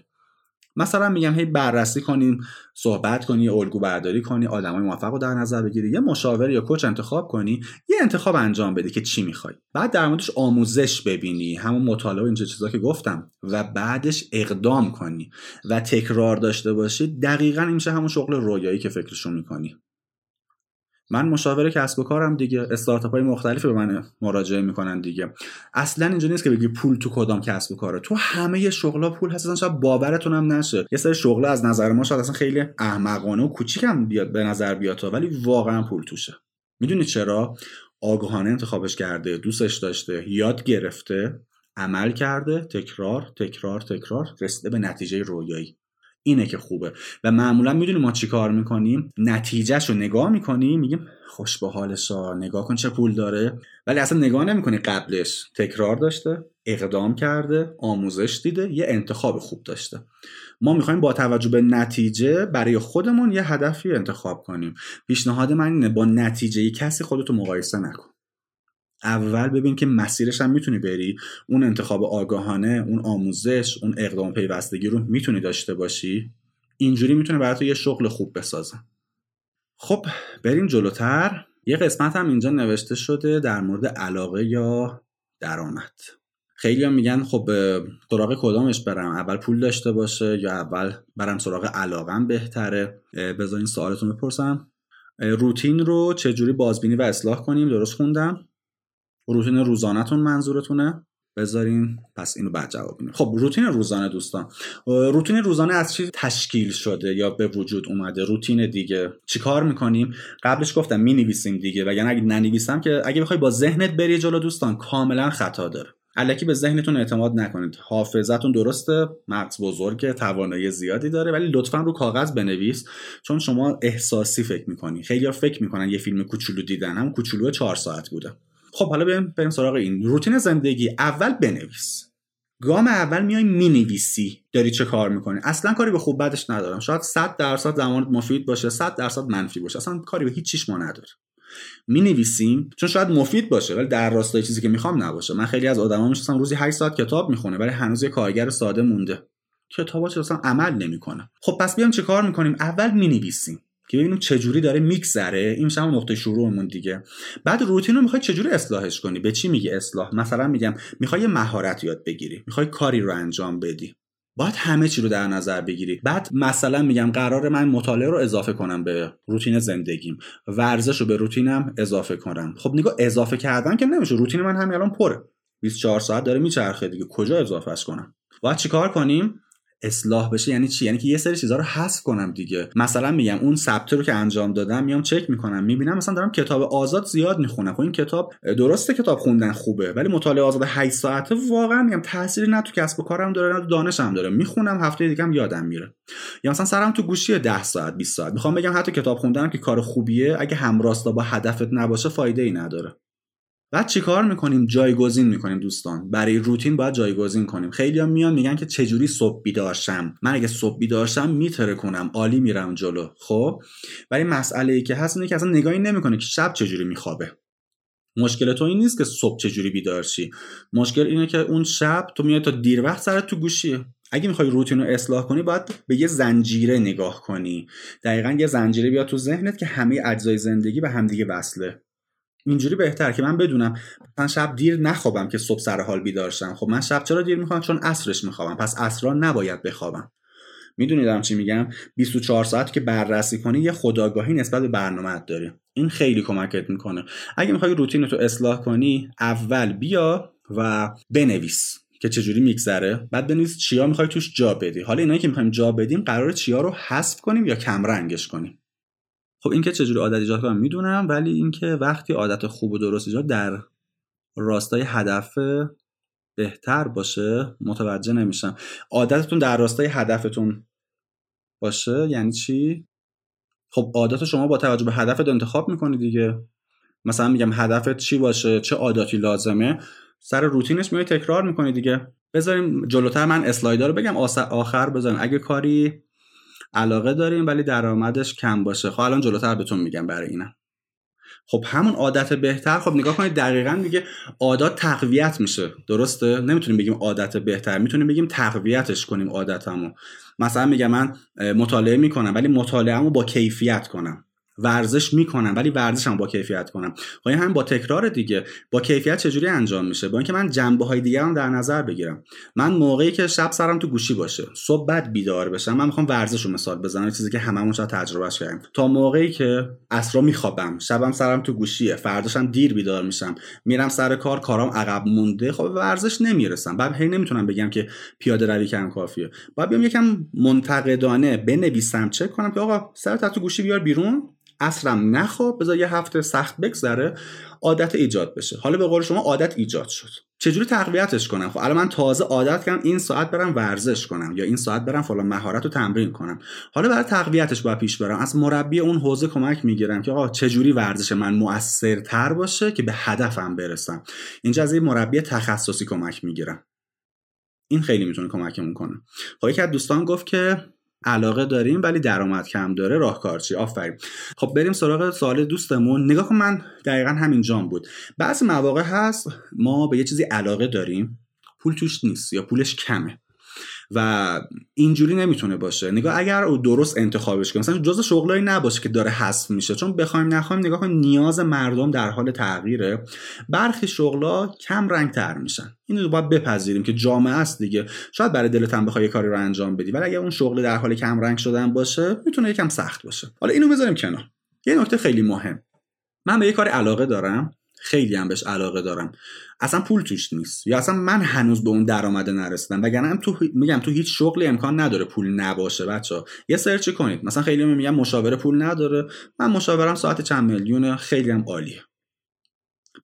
مثلا میگم هی بررسی کنیم، صحبت کنی، الگو برداری کنی، آدمای موفق رو در نظر بگیری، یه مشاور یا کوچ انتخاب کنی، یه انتخاب انجام بدی که چی میخوای، بعد در موردش آموزش ببینی، همون مطالعه و این چیزا که گفتم، و بعدش اقدام کنی و تکرار داشته باشی. دقیقاً این میشه همون شغل رویایی که فکرشو میکنی. من مشاوره کسب و کارم دیگه، استارتاپ‌های مختلفی به من مراجعه میکنن دیگه. اصلا اینجوری نیست که بگی پول تو کدام کسب و کاره، تو همه شغل‌ها پول هست. اصلا شاید باورتون هم نشه، یه سری شغل‌ها از نظر ما شاید اصلا خیلی احمقانه و کوچیکم بیاد به نظر بیاد، ولی واقعا پول توشه. میدونی چرا؟ آگاهانه انتخابش کرده، دوستش داشته، یاد گرفته، عمل کرده، تکرار تکرار تکرار رسیده به نتیجه رویایی. اینه که خوبه. و معمولا میدونیم ما چی کار میکنیم، نتیجهشو نگاه میکنیم، میگیم خوش به حالشا، نگاه کن چه پول داره، ولی اصلا نگاه نمیکنی قبلش تکرار داشته، اقدام کرده، آموزش دیده، یه انتخاب خوب داشته. ما میخوایم با توجه به نتیجه برای خودمون یه هدفی انتخاب کنیم. پیشنهاد من اینه با نتیجه کسی خودتو مقایسه نکن. اول ببین که مسیرش هم میتونی بری، اون انتخاب آگاهانه، اون آموزش، اون اقدام پیوستگی رو میتونی داشته باشی. اینجوری میتونه برای تو یه شغل خوب بسازن. خب بریم جلوتر. یه قسمت هم اینجا نوشته شده در مورد علاقه یا درآمد. خیلی هم میگن خب سراغ کدامش برم، اول پول داشته باشه یا اول برم سراغ علاقم بهتره؟ بذارین سوالتون بپرسم. روتین رو چجوری بازبینی و اصلاح کنیم؟ درست خوندم؟ روتین روزانه‌تون منظورتونه؟ بذارین پس اینو بعد جواب بدین. خب روتین روزانه دوستان، روتین روزانه از چی تشکیل شده یا به وجود اومده؟ روتین دیگه چیکار میکنیم؟ قبلش گفتم مینویسیم دیگه، وگرنه اگه ننویسم که اگه بخوای با ذهنت بری جلو دوستان کاملا خطا داره. الکی به ذهنتون اعتماد نکنید. حافظتون درسته، مغز بزرگه، توانایی زیادی داره، ولی لطفاً رو کاغذ بنویس، چون شما احساسی فکر می‌کنی. خیلی‌ها فکر می‌کنن یه فیلم کوچولو دیدن، هم کوچولو چهار ساعت بوده. خب حالا بریم بریم سراغ این روتین زندگی. اول بنویس. گام اول میای مینویسی داری چه کار میکنی. اصلا کاری به خوب بدش ندارم، شاید صد درصد زمانت مفید باشه، صد درصد منفی باشه، اصلا کاری به هیچ چیش ما نداره. مینویسیم چون شاید مفید باشه ولی در راستای چیزی که میخوام نباشه. من خیلی از آدما میشناسم روزی هشت ساعت کتاب میخونه ولی هنوز یه کارگر ساده مونده، کتاباش اصلا عمل نمیکنه. خب پس بیام چه کار میکنیم؟ اول مینویسیم که ببینیم چه جوری داره میگذره. این میشه نقطه شروعمون دیگه. بعد روتین رو میخوای چه جوری اصلاحش کنی؟ به چی میگی اصلاح؟ مثلا میگم میخوای یه مهارت یاد بگیری، میخوای کاری رو انجام بدی، باید همه چی رو در نظر بگیری. بعد مثلا میگم قرار من مطالعه رو اضافه کنم به روتین زندگیم، ورزش رو به روتینم اضافه کنم. خب نگاه اضافه کردن که نمیشه، روتین من همین الان پره، بیست و چهار ساعت داره میچرخه دیگه، کجا اضافهش کنم؟ باید چیکار کنیم؟ اصلاح بشه. یعنی چی؟ یعنی که یه سری چیزا رو حذف کنم دیگه. مثلا میگم اون ثبت رو که انجام دادم میام چک میکنم، میبینم مثلا دارم کتاب آزاد زیاد میخونم. خب این کتاب درسته، کتاب خوندن خوبه ولی مطالعه آزاد هشت ساعته واقعا میگم تأثیری نه تو کسب و کارم داره نه تو دانشم داره، میخونم هفته دیگه هم یادم میره. یا مثلا سرم تو گوشی ده ساعت بیست ساعت. میخوام بگم حتی کتاب خوندنم که کار خوبیه، اگه همراستا با هدفت نباشه فایده ای نداره. بعد چیکار میکنیم؟ جایگزین میکنیم دوستان. برای روتین باید جایگزین کنیم. خیلی هم میان میگن که چجوری صبح بیدار شم، من اگه صبح بیدار شم میتره کنم عالی میرم جلو. خب ولی مسئله ای که هست اینه که اصلا نگاهی نمیکنه که شب چجوری میخوابه. مشکل تو این نیست که صبح چجوری بیدار شی، مشکل اینه که اون شب تو میای تا دیر وقت سرت تو گوشیه. اگه میخوای روتین رو اصلاح کنی باید به یه زنجیره نگاه کنی. دقیقاً یه زنجیره بیاد تو ذهنت که همه اجزای زندگی به همدیگه وصله. اینجوری بهتر که من بدونم من شب دیر نخوابم که صبح سر حال بیدار شم. خب من شب چرا دیر میخوام؟ چون عصرش میخوام، پس عصرا نباید بخوابم. میدونیدم چی میگم؟ بیست و چهار ساعت که بررسی کنی یه خودآگاهی نسبت به برنامه‌ات داری. این خیلی کمکت میکنه. اگه میخوای روتین تو اصلاح کنی، اول بیا و بنویس که چجوری میگذره، بعد بنویس چیا میخوای توش جا بدی. حالا اینایی که میخوایم جا بدیم قراره چیا رو حذف کنیم یا کم رنگش کنیم. خب این که چجوری عادت ایجاد کنم میدونم، ولی اینکه وقتی عادت خوب و درست ایجاد در راستای هدف بهتر باشه متوجه نمیشم. عادتتون در راستای هدفتون باشه یعنی چی؟ خب عادت شما با توجه به هدفت انتخاب میکنی دیگه. مثلا میگم هدفت چی باشه، چه عادتی لازمه، سر روتینش میای تکرار میکنی دیگه. بذاریم جلوتر من اسلایدارو بگم آخر بذاریم. اگه کاری علاقه داریم ولی درآمدش کم باشه، خب الان جلوتر بهتون میگم برای اینم. خب همون عادت بهتر. خب نگاه کنید دقیقاً دیگه عادت تقویت میشه، درسته؟ نمیتونیم بگیم عادت بهتر، میتونیم بگیم تقویتش کنیم عادتمو. مثلا میگم من مطالعه میکنم ولی مطالعهمو با کیفیت کنم، ورزش میکنم ولی ورزشمو با کیفیت کنم. خب این هم با تکرار دیگه. با کیفیت چجوری انجام میشه؟ با اینکه من جنبه‌های دیگه‌ام در نظر بگیرم. من موقعی که شب سرم تو گوشی باشه، صبح بعد بیدار بشم، من میخوام ورزشو مثال بزنم، چیزی که هممون شاید تجربهش کردیم. تا موقعی که عصرا میخوابم، شبم سرم تو گوشیه، فرداشم دیر بیدار میشم، میرم سر کار، کارام عقب مونده، خب ورزش نمیرسم. بعد هی نمیتونم بگم که پیاده روی کردن کافیه. بعد بیام یکم منتقدانه بنویسم، چک کنم که آقا سرت تو گوشی بیار بیرون، اصلا نخواب، بذار یه هفته سخت بگذره، عادت ایجاد بشه. حالا به قول شما عادت ایجاد شد، چجوری تقویتش کنم؟ خب الان من تازه عادت کردم این ساعت برم ورزش کنم یا این ساعت برم فلان مهارت رو تمرین کنم. حالا برای تقویتش باید پیش برم، از مربی اون حوزه کمک میگیرم که آقا چجوری ورزش من مؤثرتر باشه که به هدفم برسم. اینجا از یه مربی تخصصی کمک میگیرم. این خیلی میتونه کمکمون کنه. خب یک از دوستان گفت که علاقه داریم ولی درآمد کم داره، راهکار چی؟ آفرین. خب بریم سراغ سوال دوستمون. نگاه کن من دقیقاً همینجام بود. بعضی مواقع هست ما به یه چیزی علاقه داریم، پول توش نیست یا پولش کمه و اینجوری نمیتونه باشه. نگاه اگر او درست انتخابش کنه، مثلا جزء شغلایی نباشه که داره حذف میشه، چون بخوایم نخوایم نگاه کن نیاز مردم در حال تغییره. برخی شغلا کم رنگ تر میشن، اینو رو باید بپذیریم که جامعه است دیگه. شاید برای دلت هم بخوای یه کاری رو انجام بدی، ولی اگه اون شغل در حال کم رنگ شدن باشه میتونه یکم سخت باشه. حالا اینو بذاریم کنار. یه نکته خیلی مهم، من به یه کار علاقه دارم، خیلی هم بهش علاقه دارم، اصلا پول توش نیست یا اصلا من هنوز به اون درآمد نرسیدم. وگرنه هم تو میگم تو هیچ شغلی امکان نداره پول نباشه. بچا یه سرچ کنید، مثلا خیلی میگم مشاوره پول نداره، من مشاورم ساعت چند میلیونه، خیلی هم عالیه.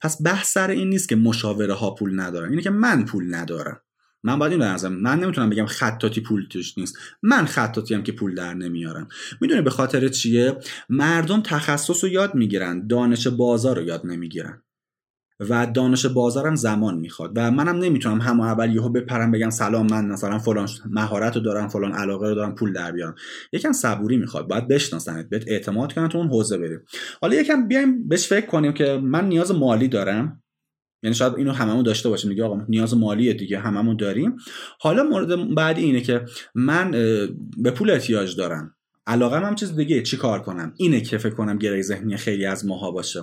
پس بحث سر این نیست که مشاوره ها پول ندارن، اینه که من پول ندارم. من باید اینو درازم، من نمیتونم بگم خطاطی پول توش نیست، من خطاطی هم که پول در نمیارم. میدونی به خاطر چیه؟ مردم تخصص رو یاد میگیرن، دانش بازار رو یاد نمیگیرن و دانش بازارم زمان میخواد و منم نمیتونم هم اول یهو بپرم بگم سلام من مثلا فلان مهارت رو دارم، فلان علاقه رو دارم، پول در بیارم. یکم صبوری میخواد، باید بشناسنت، بهت اعتماد کنن، تو اون حوزه بریم. حالا یکم بیایم بهش فکر کنیم که من نیاز مالی دارم، یعنی شاید اینو هممون داشته باشیم دیگه. آقا نیاز مالیه دیگه، هممون داریم. حالا مورد بعدی اینه که من به پول احتیاج دارم، علاقم هم چیز دیگه، چی کار کنم؟ اینه که فکر کنم گره ذهنی خیلی از ماها باشه.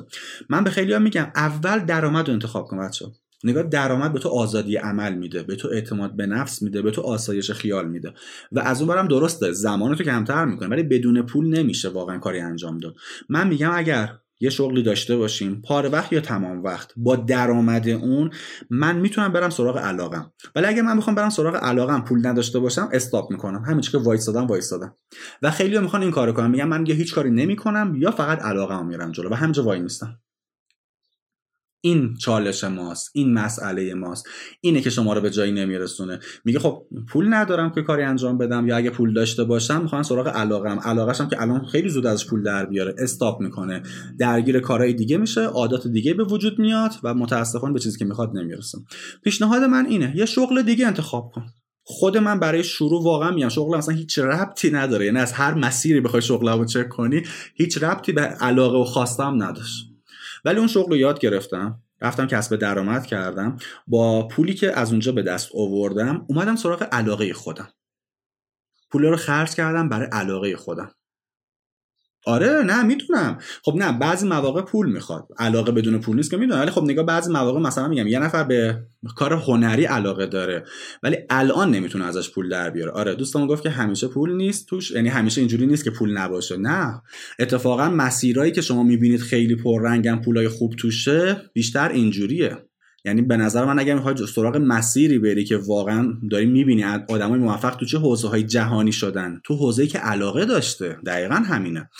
من به خیلی‌ها میگم اول درآمد رو انتخاب کن بچه‌ها. نگاه، درآمد به تو آزادی عمل میده، به تو اعتماد به نفس میده، به تو آسایش خیال میده و از اون برم درسته زمان تو کمتر میکنه، ولی بدون پول نمیشه واقعا کاری انجام داد. من میگم اگر یه شغلی داشته باشیم پاره وقت یا تمام وقت با درآمد اون، من میتونم برم سراغ علاقم. ولی اگه من بخوام برم سراغ علاقم پول نداشته باشم، استاپ میکنم، همین چیزی که وایسادم وایسادم. و خیلی‌ها میخوان این کارو کنم، میگم من یا هیچ کاری نمیکنم یا فقط علاقمو میرم جلو و همینجا وای میستم. این چالش ماست، این مسئله ماست، اینه که شما رو به جایی نمیرسونه. میگه خب پول ندارم که کاری انجام بدم، یا اگه پول داشته باشم میخوام سراغ علاقم، علاقشم که الان خیلی زود ازش پول در بیاره، استاپ میکنه، درگیر کارهای دیگه میشه، عادات دیگه به وجود میاد و متاسفانه به چیزی که میخواد نمیرسه. پیشنهاد من اینه یه شغل دیگه انتخاب کن. خود من برای شروع واقعا میگم شغل اصلا هیچ ربطی نداره، یعنی از هر مسیری بخوای شغلمو چک کنی هیچ ربطی به علاقه و خواستم نداشت. ولی اون شغل رو یاد گرفتم، رفتم کسب درآمد کردم، با پولی که از اونجا به دست آوردم اومدم سراغ علاقه خودم، پول رو خرج کردم برای علاقه خودم. آره نه میتونم. خب نه، بعضی مواقع پول میخواد، علاقه بدون پول نیست که میدونم، ولی خب نگاه بعضی مواقع مثلا میگم یه نفر به کار هنری علاقه داره ولی الان نمیتونه ازش پول در بیاره. آره دوستم گفت که همیشه پول نیست توش، یعنی همیشه اینجوری نیست که پول نباشه، نه اتفاقا مسیرایی که شما میبینید خیلی پررنگن پولای خوب توشه بیشتر اینجوریه. یعنی به نظر من اگه میخوای سراغ مسیری بری که واقعا داری میبینی آدمای موفق تو چه حوزه‌های جهانی شدن، تو حوزه‌ای که علاقه داشته، دقیقاً همینه.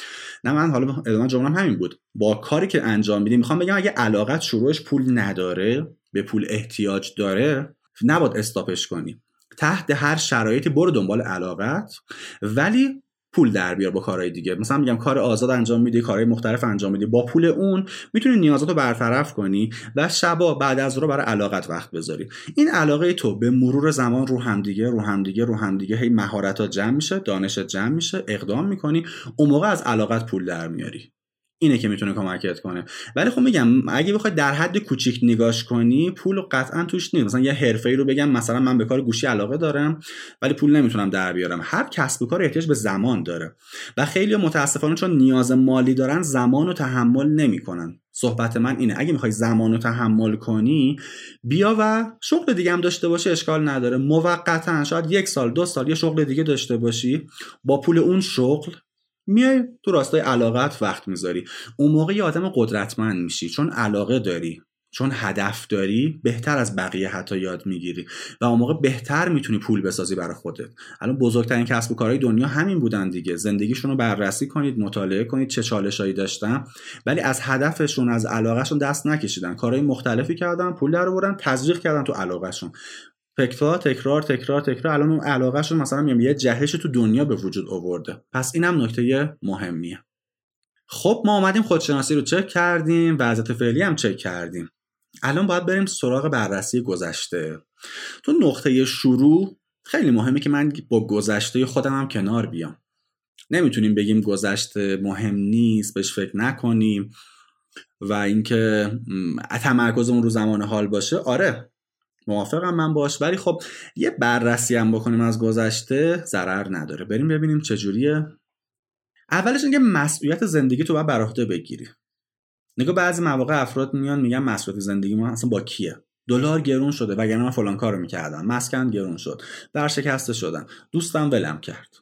نه من حالا ادامه جمله‌ام همین بود. با کاری که انجام میدی میخوام بگم اگه علاقت شروعش پول نداره، به پول احتیاج داره، نباید استاپش کنی. تحت هر شرایطی برو دنبال علاقت ولی پول در بیار با کارهای دیگه. مثلا میگم کار آزاد انجام میدی، کارهای مختلف انجام میدی، با پول اون میتونی نیازاتو برطرف کنی و شبا بعد از ظهر برای علاقت وقت بذاری. این علاقه تو به مرور زمان رو هم دیگه رو هم دیگه رو هم دیگه هی مهارت‌ها جمع میشه، دانشت جمع میشه، اقدام میکنی، اون موقع از علاقت پول در میاری. اینه که میتونه کمکت کنه. ولی خب میگم اگه بخوای در حد کوچیک نگاش کنی، پول قطعا توش نیست. مثلا یه حرفه‌ای رو بگم مثلا من به کار گوشی علاقه دارم ولی پول نمیتونم در بیارم. هر کسب و کار احتیاج به زمان داره و خیلی متاسفانه چون نیاز مالی دارن زمانو تحمل نمیکنن. صحبت من اینه اگه میخوای زمانو تحمل کنی، بیا و شغل دیگه هم داشته باشه، اشکال نداره. موقتا شاید یک سال دو سال یه شغل دیگه داشته باشی، با پول اون شغل میای تو راستای علاقت وقت میذاری. اون موقع یه آدم قدرتمند میشی، چون علاقه داری، چون هدف داری، بهتر از بقیه حتی یاد میگیری و اون موقع بهتر میتونی پول بسازی برای خودت. الان بزرگترین کسب و کارهای دنیا همین بودن دیگه. زندگیشون رو بررسی کنید، مطالعه کنید چه چالشایی داشتن، ولی از هدفشون، از علاقهشون دست نکشیدن، کارهای مختلفی کردن، پول در آوردن، تزریق کردن تو علاقهشون. تکرار تکرار تکرار تکرار الان اون علاقه‌شو مثلا میگم یه جهش تو دنیا به وجود آورده. پس اینم نکته مهمیه. خب ما اومدیم خودشناسی رو چک کردیم، وضعیت فعلی هم چک کردیم. الان باید بریم سراغ بررسی گذشته. تو نقطه شروع خیلی مهمه که من با گذشته خودم هم کنار بیام. نمیتونیم بگیم گذشته مهم نیست، بهش فکر نکنیم و اینکه تمرکزمون رو زمان حال باشه. آره موافقم من باش، ولی خب یه بررسی هم بکنیم از گذشته ضرر نداره. بریم ببینیم چجوریه. اولش اینکه مسئولیت زندگی تو باید بر عهده بگیری. نگاه بعضی مواقع افراد میان میگن مسئولیت زندگی ما اصلا با کیه؟ دلار گرون شده وگرنه من فلان کارو میکردم، مسکن گرون شد، ورشکسته شدم، دوستم ولم کرد.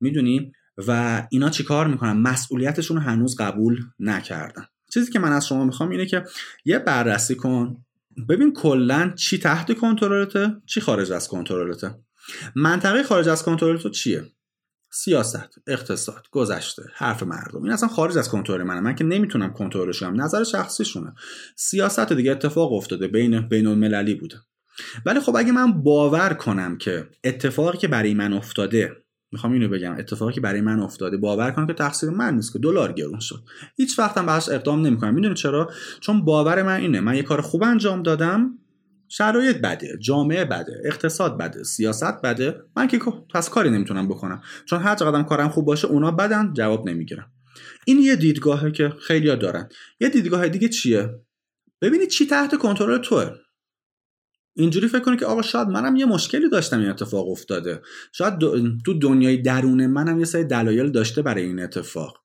میدونی؟ و اینا چیکار میکنن؟ مسئولیتشون رو هنوز قبول نکردن. چیزی که من از شما میخوام اینه که یه بررسی کن، ببین کلا چی تحت کنترلته، چی خارج از کنترلته. منطقه خارج از کنترلته چیه؟ سیاست، اقتصاد، گذشته، حرف مردم. این اصلا خارج از کنترل منه، من که نمیتونم کنترلش کنم، نظر شخصیشونه. سیاست دیگه اتفاق افتاده، بین بین المللی بوده. ولی خب اگه من باور کنم که اتفاقی که برای من افتاده، میخوام اینو بگم، اتفاقی که برای من افتاده، باور کنم که تقصیر من نیست که دلار گرون شد، هیچ وقتم براش اقدام نمیکنم. میدونی چرا؟ چون باور من اینه من یه کار خوب انجام دادم، شرایط بده، جامعه بده، اقتصاد بده، سیاست بده، من که پس کاری نمیتونم بکنم، چون هر چقدرم کارم خوب باشه اونا بدن جواب نمیگیرم. این یه دیدگاهه که خیلیا دارن. یه دیدگاه دیگه چیه؟ ببینید چی تحت کنترل توئه. اینجوری فکر کنه که آقا شاید منم یه مشکلی داشتم این اتفاق افتاده، شاید تو دنیای درون منم یه سری دلایل داشته برای این اتفاق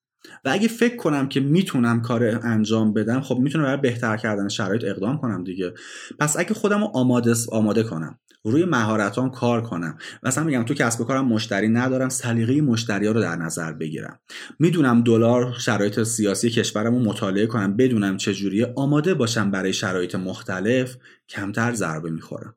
و اگه فکر کنم که میتونم کار انجام بدم، خب میتونم برای بهتر کردن شرایط اقدام کنم دیگه. پس اگه خودم رو آماده آماده کنم، روی مهارتام کار کنم، مثلا میگم تو کسب و کارم مشتری ندارم، سلیقه مشتری‌ها رو در نظر بگیرم، میدونم دلار، شرایط سیاسی کشورمو مطالعه کنم، بدونم چجوریه، آماده باشم برای شرایط مختلف، کمتر ضربه میخورم.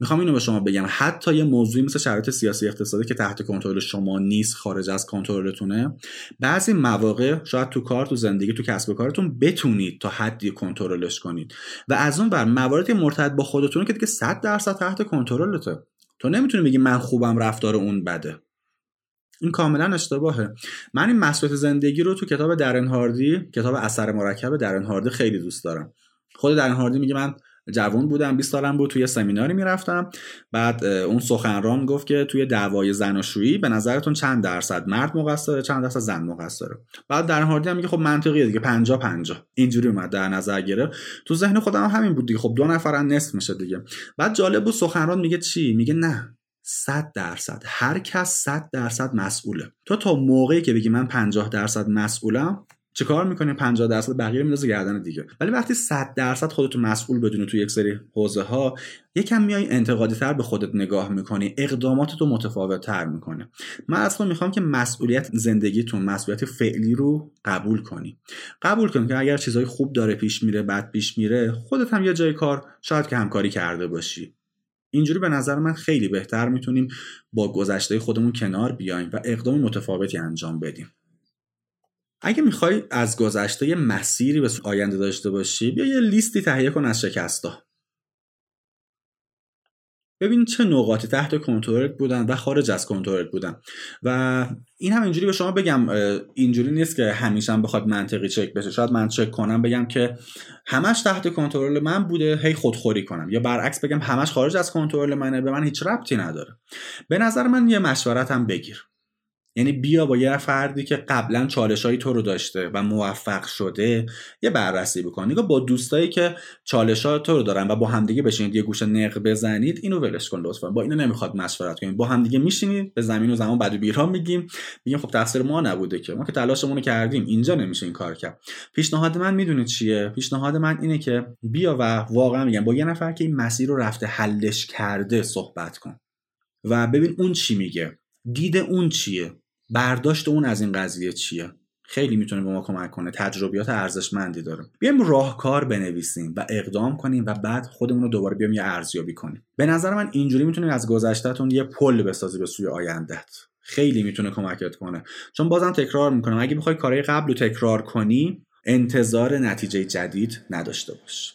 میخوام اینو به شما بگم حتی یه موضوعی مثل شرایط سیاسی اقتصادی که تحت کنترل شما نیست، خارج از کنترلتونه، بعضی مواقع شاید تو کار، تو زندگی، تو کسب و کارتون بتونید تا حدی کنترلش کنید و از اون بر مواردی مرتبط با خودتونه که دیگه صد درصد تحت کنترلته. تو نمیتونی بگی من خوبم رفتار اون بده، این کاملا اشتباهه. من این مسئولیت زندگی رو تو کتاب درن هاردی، کتاب اثر مرکب درن هاردی خیلی دوست دارم. خود درن هاردی میگه من جوان بودم، بیست سالم بود، توی سمیناری میرفتم، بعد اون سخنران گفت که توی دعوای زناشویی به نظرتون چند درصد مرد مقصره، چند درصد زن مقصره؟ بعد در هاردی هم میگه خب منطقیه دیگه، پنجاه پنجاه اینجوری اومد در نظر گرفت. تو ذهن خودم هم همین بود دیگه، خب دو نفرن نصف میشه دیگه. بعد جالب بود سخنران میگه چی؟ میگه نه، صد درصد، هر کس صد درصد مسئوله. تو تا موقعی که بگی من پنجاه درصد مسئولم، چه کار میکنی؟ پنجاه درصد بقیه رو میندازی گردن دیگه. ولی وقتی صد درصد خودتو مسئول بدونی تو یک سری حوزه ها، یکم میای انتقادی تر به خودت نگاه میکنی، اقداماتتو متفاوت تر میکنه. من اصلا میخوام که مسئولیت زندگیتون، مسئولیت فعلی رو قبول کنی. قبول کن که اگر چیزای خوب داره پیش میره، بد پیش میره، خودت هم یه جای کار شاید که همکاری کرده باشی. اینجوری به نظر من خیلی بهتر میتونیم با گذشته خودمون کنار بیایم و اقدام متفاوتی انجام بدیم. اگه میخوای از گذشته یه مسیری به آینده داشته باشی، بیا یه لیستی تهیه کن از شکست‌ها. ببین چه نقاطی تحت کنترلت بودن و خارج از کنترلت بودن. و این هم اینجوری به شما بگم، اینجوری نیست که همیشه هم بخواد منطقی چک بشه. شاید من چک کنم بگم که همش تحت کنترل من بوده، هی خودخوری کنم، یا برعکس بگم همش خارج از کنترل منه، به من هیچ ربطی نداره. به نظر من یه مشورت هم بگیر. یعنی بیا با یه فردی که قبلا چالش‌های تو رو داشته و موفق شده یه بررسی بکن. نگاه با دوستایی که چالش‌های تو رو دارن و با همدیگه بشینید یه گوشه نق بزنید، اینو ولش کن لطفا. با اینا نمیخواد مشورت کنید، با همدیگه میشینید به زمین و زمان بعد و بیرام میگیم، میگیم خب تقصیر ما نبوده که، ما که تلاشمون رو کردیم، اینجا نمیشه این کار کرد. پیشنهاد من میدونید چیه؟ پیشنهاد من اینه که بیا و واقعا میگم با یه نفر که این مسیر رو رفته، حلش کرده، صحبت کن و ببین اون چی میگه، دید اون چیه، برداشت اون از این قضیه چیه. خیلی میتونه به ما کمک کنه، تجربیات ارزشمندی داره. بیایم راهکار بنویسیم و اقدام کنیم و بعد خودمون رو دوباره بیام یه ارزیابی کنیم. به نظر من اینجوری میتونید از گذشته‌تون یه پل بسازی به سوی آینده‌ت. خیلی میتونه کمکت کنه، چون بازم تکرار میکنم، اگه بخوای کارهای قبل رو تکرار کنی، انتظار نتیجه جدید نداشته باش.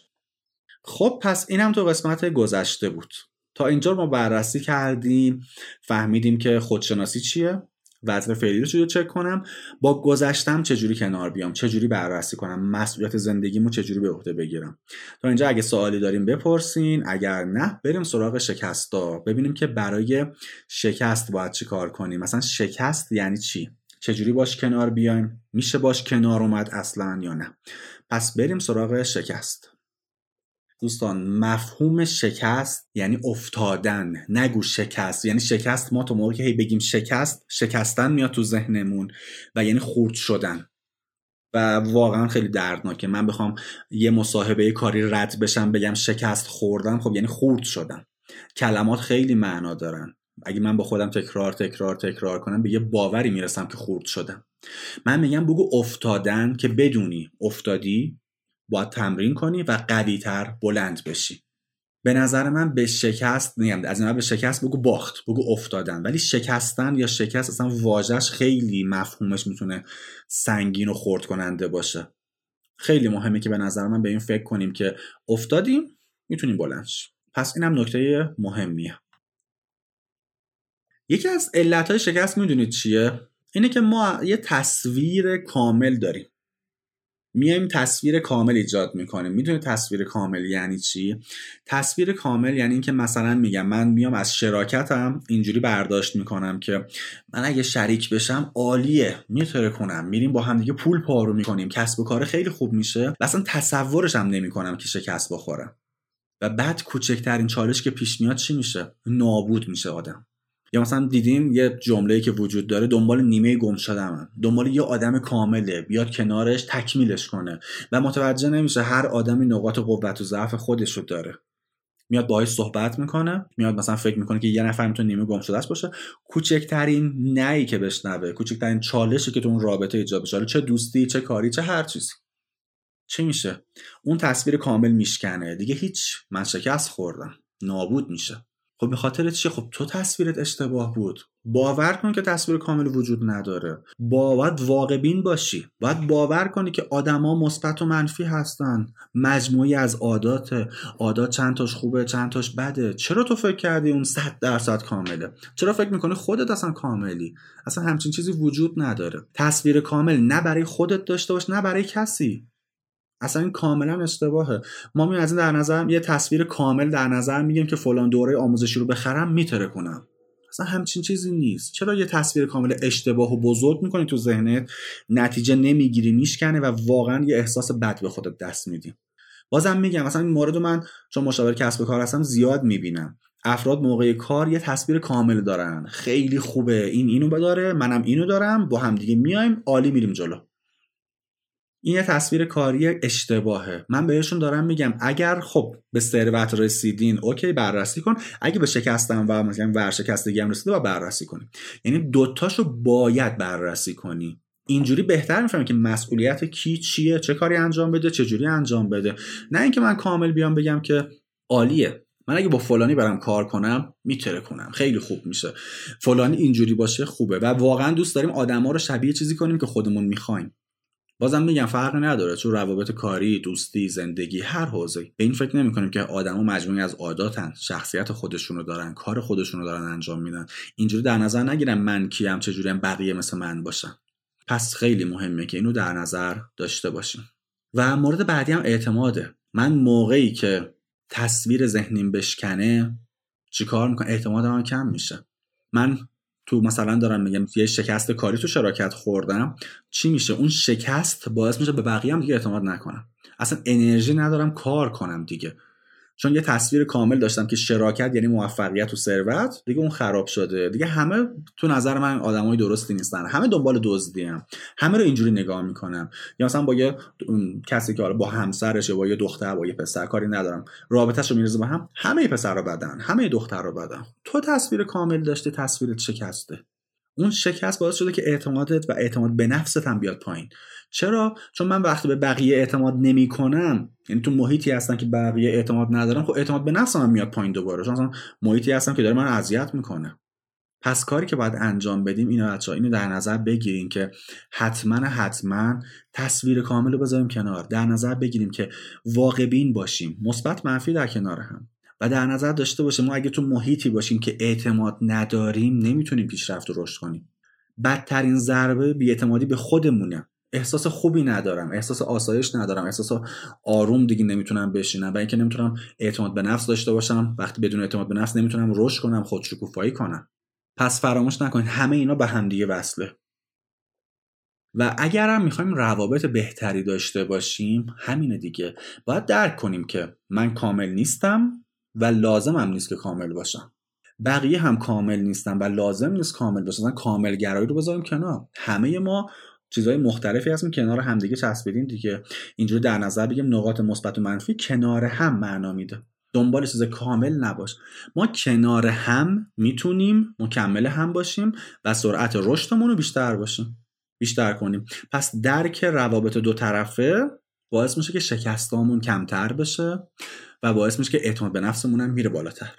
خب پس اینم تو قسمت گذشته بود. تا اینجا ما بررسی کردیم، فهمیدیم که خودشناسی چیه، وضع فعلی رو چجوری چک کنم، با گذشتم چجوری کنار بیام، چجوری بررسی کنم، مسئولیت زندگیمو چجوری به عهده بگیرم. تا اینجا اگه سوالی داریم بپرسین، اگر نه بریم سراغ شکستا، ببینیم که برای شکست باید چی کار کنیم. مثلا شکست یعنی چی؟ چجوری باش کنار بیایم؟ میشه باش کنار اومد اصلا یا نه؟ پس بریم سراغ شکست. دوستان مفهوم شکست یعنی افتادن، نگو شکست. یعنی شکست، ما تو موقعی که هی بگیم شکست، شکستن میاد تو ذهنمون و یعنی خورد شدن و واقعا خیلی دردناکه. من بخوام یه مصاحبه کاری رد بشم بگم شکست خوردم، خب یعنی خورد شدم. کلمات خیلی معنا دارن. اگه من با خودم تکرار تکرار تکرار کنم به یه باوری میرسم که خورد شدم. من میگم بگو افتادن که بدونی افتادی، باید تمرین کنی و قوی‌تر بلند بشی. به نظر من به شکست نگم، از این بعد به شکست بگو باخت، بگو افتادن. ولی شکستن یا شکست اصلا واژه‌اش خیلی مفهومش میتونه سنگین و خرد کننده باشه. خیلی مهمه که به نظر من به این فکر کنیم که افتادیم میتونیم بلند شیم. پس اینم نکته مهمیه. یکی از علت‌های شکست میدونید چیه؟ اینه که ما یه تصویر کامل داریم. میایم تصویر کامل ایجاد میکنیم. میدونی تصویر کامل یعنی چی؟ تصویر کامل یعنی این که مثلا میگم من میام از شراکتم اینجوری برداشت میکنم که من اگه شریک بشم عالیه، میترکونم، میریم با هم دیگه پول پارو میکنیم، کسب و کار خیلی خوب میشه و اصلا تصورش هم نمیکنم که شکست بخورم. و بعد کوچکترین چالش که پیش میاد چی میشه؟ نابود میشه آدم. یا مثلا دیدیم یه جمله‌ای که وجود داره، دنبال نیمه گم شده‌ام، دنبال یه آدم کامله بیاد کنارش تکمیلش کنه و متوجه نمیشه هر آدمی نقاط قوت و ضعف خودش رو داره. میاد باهاش صحبت میکنه، میاد مثلا فکر میکنه که یه نفر میتونه نیمه گم شده‌اش باشه. کوچکترین نهی که بشنوه، کوچکترین چالشی که تو اون رابطه ایجاد بشه، چه دوستی، چه کاری، چه هر چیزی، چی میشه؟ اون تصویر کامل میشکنه دیگه. هیچ، من شکست خوردم، نابود میشه. خب به خاطر چیه؟ خب تو تصویرت اشتباه بود. باور کن که تصویر کامل وجود نداره. باید واقع بین باشی. باید باور کنی که آدما مثبت و منفی هستن. مجموعی از عادات، عادات چند تاش خوبه، چند تاش بده. چرا تو فکر کردی اون صد درصد کامله؟ چرا فکر میکنی خودت اصلا کاملی؟ اصلا همچین چیزی وجود نداره. تصویر کامل نه برای خودت داشته باش، نه برای کسی. اصلا این کاملا اشتباهه. ما میایم از این در نظر، یه تصویر کامل در نظر میگیم که فلان دوره آموزشی رو بخرم میتره کنم. اصلا همچین چیزی نیست. چرا یه تصویر کامل اشتباه و بزرگ میکنی تو ذهنت، نتیجه نمیگیری، میشکنه و واقعا یه احساس بد به خودت دست میدی. بازم میگم مثلا این مورد من چون مشاور کسب و کار هستم زیاد میبینم. افراد موقع کار یه تصویر کامل دارن، خیلی خوبه، این اینو بداره، منم اینو دارم، با هم دیگه میایم عالی میریم جلو. این یه تصویر کاری اشتباهه. من بهشون دارم میگم اگر خب به ثروت رسیدین اوکی بررسی کن، اگه به شکستم و مثلا ورشکستگی هم رسیده و بررسی کنی، یعنی دوتاشو باید بررسی کنی. اینجوری بهتر میفهمی که مسئولیت کی چیه، چه کاری انجام بده، چه جوری انجام بده. نه اینکه من کامل بیام بگم که عالیه، من اگه با فلانی برم کار کنم میتره کنم خیلی خوب میشه، فلانی اینجوری باشه خوبه. و واقعا دوست داریم آدما رو شبیه چیزی کنیم که خودمون میخوایم. بازم میگم فرق نداره، چون روابط کاری، دوستی، زندگی، هر حوزه‌ای به این فکر نمی‌کنیم که آدما مجموعی از عاداتن، شخصیت خودشونو دارن، کار خودشونو دارن انجام میدن. اینجوری در نظر نگیرم من کیم، چه جوریم بقیه مثل من باشن. پس خیلی مهمه که اینو در نظر داشته باشیم. و مورد بعدی هم اعتماده. من موقعی که تصویر ذهنیم بشکنه چیکار میکنم؟ اعتمادم کم میشه. من تو مثلا دارم میگم یه شکست کاری تو شراکت خوردم، چی میشه؟ اون شکست باعث میشه به بقیه هم دیگه اعتماد نکنم، اصلا انرژی ندارم کار کنم دیگه، چون یه تصویر کامل داشتم که شراکت یعنی موفقیت و ثروت، دیگه اون خراب شده دیگه. همه تو نظر من آدمای درستی نیستن، همه دنبال دزدی هم. همه رو اینجوری نگاه میکنم. یا مثلا با یه کسی که با همسرش یا با یه دختر با یه پسر کاری ندارم، رابطه‌شو میریزه با هم، همه پسر رو بدن، همه دختر رو بدن. تو تصویر کامل داشتی، تصویرت شکسته. اون شکست باعث شده که اعتمادت و اعتماد به نفست هم بیاد پایین. چرا؟ چون من وقتی به بقیه اعتماد نمی کنم، یعنی تو محیطی هستم که بقیه اعتماد ندارم، خب اعتماد به نفسم هم میاد پایین دوباره، چون اصلا محیطی هستم که داره من اذیت میکنه. پس کاری که باید انجام بدیم اینو بچه‌ها، اینو در نظر بگیریم که حتما حتما تصویر کامل رو بذاریم کنار، در نظر بگیریم که واقع بین باشیم، مثبت منفی در کنار هم، و در نظر داشته باشیم ما اگه تو محیطی باشیم که اعتماد نداریم نمیتونیم پیشرفت و رشد کنیم. بدترین ضربه بی‌اعتمادی به خودمونه. احساس خوبی ندارم، احساس آسایش ندارم، احساس آروم دیگه نمیتونم بشینم، و اینکه نمیتونم اعتماد به نفس داشته باشم. وقتی بدون اعتماد به نفس نمیتونم رشد کنم، خودشکوفایی کنم. پس فراموش نکنید همه اینا به هم دیگه وصله. و اگرم میخوایم روابط بهتری داشته باشیم همینه دیگه، باید درک کنیم که من کامل نیستم و لازم هم نیست که کامل باشم، بقیه هم کامل نیستن و لازم نیست کامل باشن. کامل گرایی رو بذاریم کنار. همه ما چیزهای مختلفی هستیم کنار هم دیگه چسبیدیم دیگه. اینجوری در نظر بگیم نقاط مثبت و منفی کنار هم معنا میده. دنبال چیز کامل نباش. ما کنار هم میتونیم مکمل هم باشیم و سرعت رشدمون رو بیشتر باشیم، بیشتر کنیم. پس درک روابط دو طرفه باعث میشه که شکستامون کمتر بشه و باعث میشه که اعتماد به نفسمون هم میره بالاتر.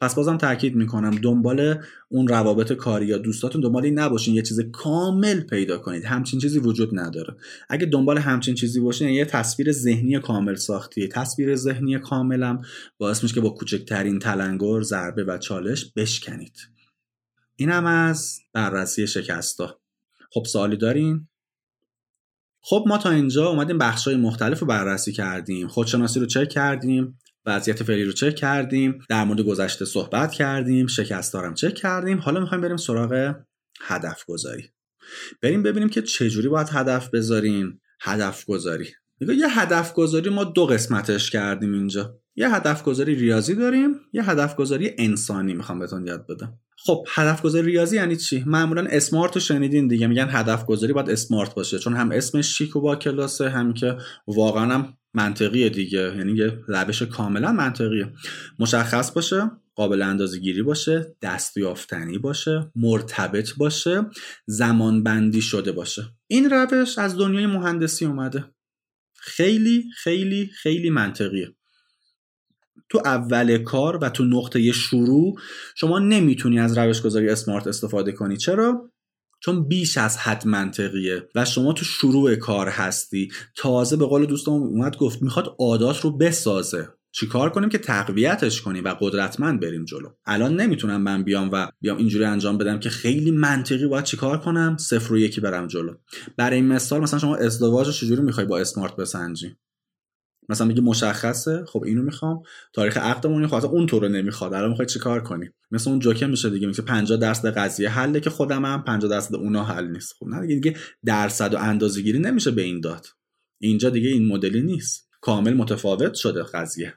پس بازم تاکید میکنم دنبال اون روابط کاری یا دوستاتون دنبال این نباشین یه چیز کامل پیدا کنید، همچین چیزی وجود نداره. اگه دنبال همچین چیزی باشین یه تصویر ذهنی کامل ساختیه. تصویر ذهنی کاملم باعث میشه که با کوچکترین تلنگر، ضربه و چالش بشکنید. اینم از بررسی شکستا. خب سوالی دارین؟ خب ما تا اینجا اومدیم بخش‌های مختلف رو بررسی کردیم، خودشناسی رو چک کردیم، وضعیت فعلی رو چک کردیم، در مورد گذشته صحبت کردیم، شکست‌ها رو چک کردیم. حالا می‌خوایم بریم سراغ هدف گذاری. بریم ببینیم که چجوری باید هدف بذاریم. هدف گذاری. نگاه یه هدف گذاری ما دو قسمتش کردیم اینجا. یه هدف گذاری ریاضی داریم، یه هدف گذاری انسانی می‌خوام بهتون یاد بدم. خب هدف گذاری ریاضی یعنی چی؟ معمولا اسمارت رو شنیدین دیگه، میگن هدف گذاری باید اسمارت باشه، چون هم اسمش شیک و با کلاسه، هم که واقعا هم منطقیه دیگه، یعنی یه روش کاملا منطقیه. مشخص باشه، قابل اندازه‌گیری باشه، دستیافتنی باشه، مرتبط باشه، زمانبندی شده باشه. این روش از دنیای مهندسی اومده، خیلی خیلی خیلی منطقیه. تو اول کار و تو نقطه شروع شما نمیتونی از روش گذاری اسمارت استفاده کنی. چرا؟ چون بیش از حد منطقیه و شما تو شروع کار هستی. تازه به قول دوستم اومد گفت میخواد عادات رو بسازه. چیکار کنیم که تقویتش کنیم و قدرتمند بریم جلو؟ الان نمیتونم من بیام و بیام اینجوری انجام بدم که خیلی منطقی باید چیکار کنم، صفر و یکی برم جلو. برای این مثال مثلا شما ازدواج رو چجوری میخوای با اسمارت بسنجی؟ مثلا میگه مشخصه، خب اینو میخوام، تاریخ عقدمون خاطر اون طور رو نمیخواد، الان میخواد چیکار کنی؟ مثلا اون جوکه میشه دیگه، میگه پنجاه درصد قضیه حله که خودم هم پنجاه درصد اونا حل نیست. خب نه دیگه، دیگه درصد و اندازه‌گیری نمیشه به این داد. اینجا دیگه این مدلی نیست، کامل متفاوت شده قضیه.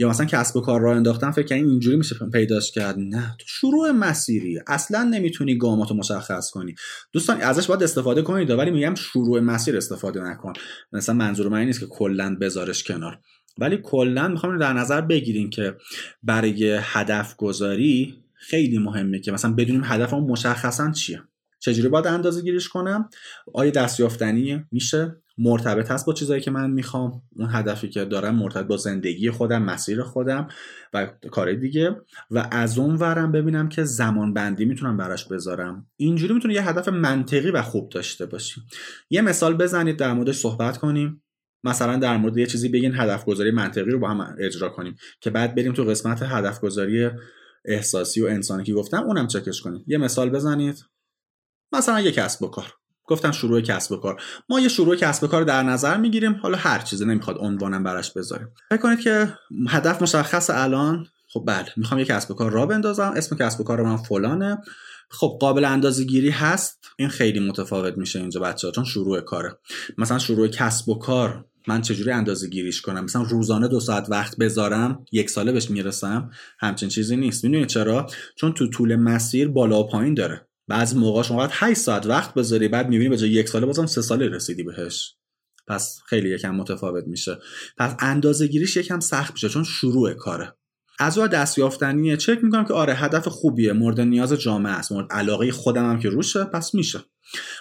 یا مثلا کسب و کار راه انداختن فکر کنین اینجوری میشه پیداش کرد. نه، تو شروع مسیری اصلا نمیتونی گاماتو مشخص کنی. دوستان ازش باید استفاده کنید ولی میگم شروع مسیر استفاده نکن. مثلا منظور من این نیست که کلا بذارش کنار، ولی کلا میخوام در نظر بگیریم که برای هدف گذاری خیلی مهمه که مثلا بدونیم هدفمون مشخصا چیه، چجوری باید اندازه‌گیریش کنم، آیا دستیافتنی میشه، مرتبط هست با چیزایی که من میخوام، اون هدفی که دارم مرتبط با زندگی خودم، مسیر خودم و کار دیگه، و از اون ورم ببینم که زمان بندی میتونم براش بذارم. اینجوری میتونه یه هدف منطقی و خوب داشته باشیم. یه مثال بزنید در موردش صحبت کنیم، مثلا در مورد یه چیزی بگین هدف گذاری منطقی رو با هم اجرا کنیم که بعد بریم تو قسمت هدف گذاری احساسی و انسانی که گفتم اونم چکش کنیم. یه مثال بزنید، مثلا یه کسب و کار، گفتم شروع کسب و کار، ما یه شروع کسب و کار در نظر میگیریم، حالا هر چیزی نمیخواد عنوانم براش بذاریم، فکر کنید که هدف مشخص الان، خب بله میخوام یه کسب و کار را بندازم، اسم کسب و کار من فلانه، خب قابل اندازه‌گیری هست. این خیلی متفاوت میشه اینجا بچه‌ها، چون شروع کاره. مثلا شروع کسب و کار من چجوری اندازه‌گیریش کنم؟ مثلا روزانه دو ساعت وقت بذارم یک ساله بهش میرسم؟ همچین چیزی نیست. میدونید چرا؟ چون تو طول مسیر بالا و پایین داره. بعضی موقع شما باید هشت ساعت وقت بذاری، بعد میبینی به جای یک ساله بازم سه ساله رسیدی بهش. پس خیلی یکم متفاوت میشه. پس اندازه‌گیریش یکم سخت میشه چون شروع کاره. از اون دستیافتنیه، چک میکنم که آره هدف خوبیه، مورد نیاز جامعه است، مورد علاقه خودم هم که روشه، پس میشه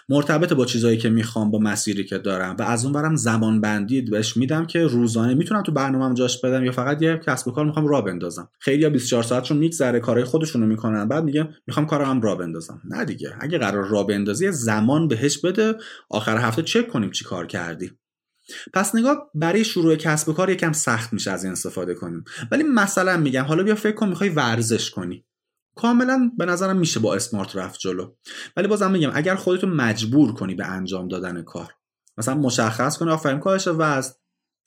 مرتبط با چیزایی که میخوام، با مسیری که دارم، و از اون برم زمان بندی بهش میدم که روزانه میتونم تو برنامه‌ام جاش بدم یا فقط یه کسب و کار میخوام راه بندازم. خیلی‌ها بیست و چهار ساعتشون میگذره کارهای خودشونو میکنن، بعد میگم میخوام کارم راه بندازم. نه دیگه، اگه قرار راه بندازی زمان بهش بده، آخر هفته چک کنیم چی کار کردی. پس نگاه برای شروع کسب و کار یکم سخت میشه از این استفاده کنیم. ولی مثلا میگم حالا بیا فکر کن میخوای ورزش کنی، کاملا به نظرم میشه با اسمارت رفت جلو. ولی بازم میگم اگر خودتو مجبور کنی به انجام دادن کار، مثلا مشخص کنی آفرین کارش وزن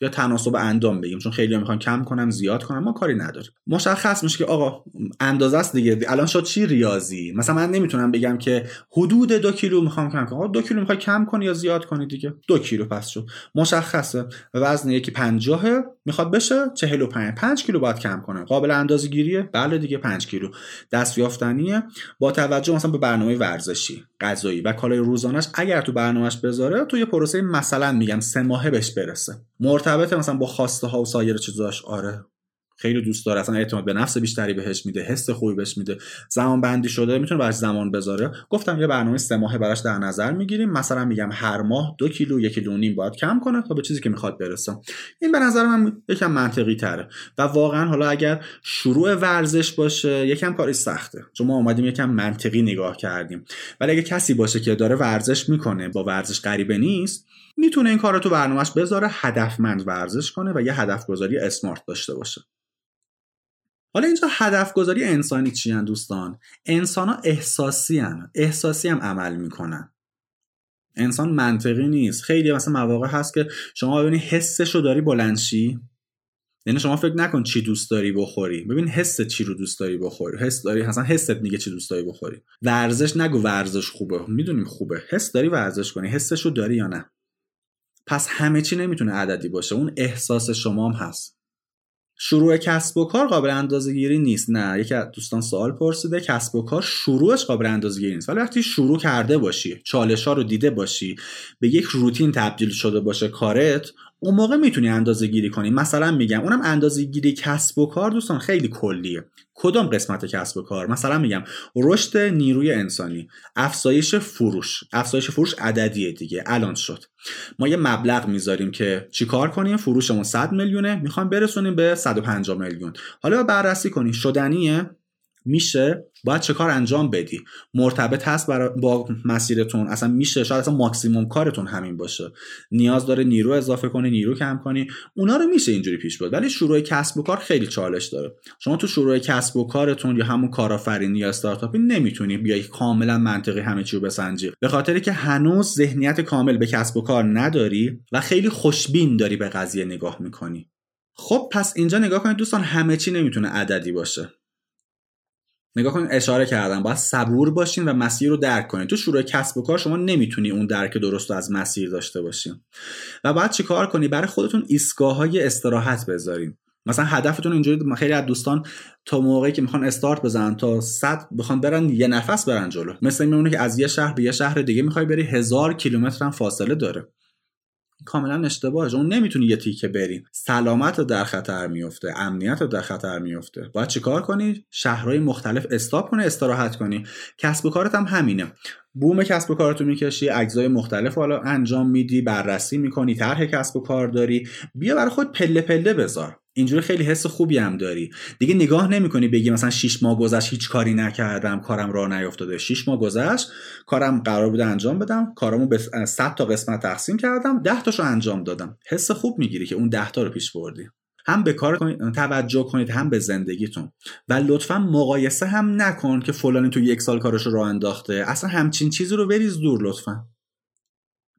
یا تناسب اندام بگیم، چون خیلی‌ها میخوان کم کنم زیاد کنم، ما کاری نداریم. مشخص میشه که آقا اندازه است دیگه، الان شد چی ریاضی. مثلا من نمیتونم بگم که حدود دو کیلو میخوام کم کنم، آقا دو کیلو میخوای کم کنی یا زیاد کنی دیگه، دو کیلو پس شد مشخصه. وزن یکی پنجاهه میخواد بشه چهل و پنج، پنج کیلو باید کم کنم، قابل اندازه‌گیریه، بله دیگه پنج کیلو دستیافتنیه. با توجه مثلا به برنامه ورزشی، غذایی و کالای روزانه‌اش اگر تو برنامه‌اش بذاره، تو یه پروسه مثلا میگم سه ماهه بهش برسه، مرتبطه مثلا با خواسته ها و سایر چیزاش، آره خیلی دوست داره، اصلا اعتماد به نفس بیشتری بهش میده، حس خوبی بهش میده، زمان بندی شده، میتونه براش زمان بذاره. گفتم یه برنامه سه ماهه براش در نظر میگیریم، مثلا میگم هر ماه دو کیلو یک کیلو و نیم باید کم کنه تا به چیزی که میخواد برسه. این به نظر من یکم منطقی تره و واقعا حالا اگر شروع ورزش باشه یکم کاری سخته، چون ما اومدیم یکم منطقی نگاه کردیم. ولی اگه کسی باشه که داره ورزش میکنه، با ورزش غریبه نیست، میتونه این کارو تو برنامه‌اش بذاره، هدفمند ورزش کنه و یه هدفگذاری اسمارت داشته باشه. حالا اینجا هدفگذاری انسانی چی هن دوستان؟ انسان ها احساسی هن. احساسی هم عمل میکنن. انسان منطقی نیست. خیلی مثلا مواقع هست که شما ببینی حسشو داری بلندشی، یعنی شما فکر نکن چی دوست داری بخوری، ببین حس چی رو دوست داری بخوری، حس داری، مثلا حست میگه چی دوست داری بخوری. ورزش نگو ورزش خوبه، میدونیم خوبه، حس داری ورزش کنی، حسشو داری یا نه. پس همه چی نمیتونه عددی باشه، اون احساس شما هم هست. شروع کسب و کار قابل اندازه‌گیری نیست. نه، یکی از دوستان سوال پرسیده کسب و کار شروعش قابل اندازه‌گیری نیست، ولی وقتی شروع کرده باشی، چالش‌ها رو دیده باشی، به یک روتین تبدیل شده باشه کارت، اون موقع میتونی اندازه‌گیری کنی. مثلا میگم اونم اندازه‌گیری کسب و کار دوستان خیلی کلیه. کدام قسمت کسب و کار؟ مثلا میگم رشد نیروی انسانی، افزایش فروش. افزایش فروش عددیه دیگه، الان شد ما یه مبلغ میذاریم که چیکار کنیم، فروشمون صد میلیونه، میخوام برسونیم به صد و پنجاه میلیون. حالا بررسی کنیم شدنیه، میشه، باید چه کار انجام بدی، مرتبط هست با مسیرتون، اصلا میشه، شاید اصلا ماکسیموم کارتون همین باشه، نیاز داره نیرو اضافه کنی، نیرو کم کنی، اونا رو میشه اینجوری پیش برد. ولی شروع کسب و کار خیلی چالش داره. شما تو شروع کسب و کارتون یا همون کارآفرینی یا استارتاپی نمیتونی بیای کاملا منطقی همه چی رو بسنجی، به خاطری که هنوز ذهنیت کامل به کسب و کار نداری و خیلی خوشبین داری به قضیه نگاه میکنی. خب پس اینجا نگاه کنید دوستان، همه چی نمیتونه عددی باشه. نگاه کنین اشاره کردم باید صبور باشین و مسیر رو درک کنین. تو شروع کسب و کار شما نمیتونی اون درک درست رو از مسیر داشته باشین و باید چیکار کنی؟ برای خودتون ایستگاه‌های استراحت بذارین. مثلا هدفتون اینجوری، خیلی از دوستان تا موقعی که میخوان استارت بزنن تا صد میخوان برن یه نفس برن جلو، مثلا میمونه که از یه شهر به یه شهر دیگه میخوای بری هزار کیلومتر هم فاصله داره. کاملا اشتباهه. اون نمیتونی یه تیکه بریم، سلامت رو در خطر میفته، امنیت رو در خطر میفته. باید چیکار کنی؟ شهرهای مختلف استاپ کنی، استراحت کنی. کسب و کارت هم همینه، بوم کسب و کارتو میکشی، اجزای مختلف حالا انجام میدی، بررسی میکنی، طرح کسب و کار داری، بیا برای خود پله پله بذار. اینجوری خیلی حس خوبی هم داری دیگه. نگاه نمیکنی بگی مثلا شش ماه گذشت هیچ کاری نکردم، کارم راه نیافتاده، شش ماه گذشت کارم قرار بوده انجام بدم، کارمو به صد تا قسمت تقسیم کردم، ده تاشو انجام دادم. حس خوب میگیری که اون ده تا رو پیش بردی. هم به کار توجه کنید هم به زندگیتون، و لطفا مقایسه هم نکن که فلانی تو یک سال کارشو راه انداخته. اصلا همچین چیزی رو بریز دور لطفا.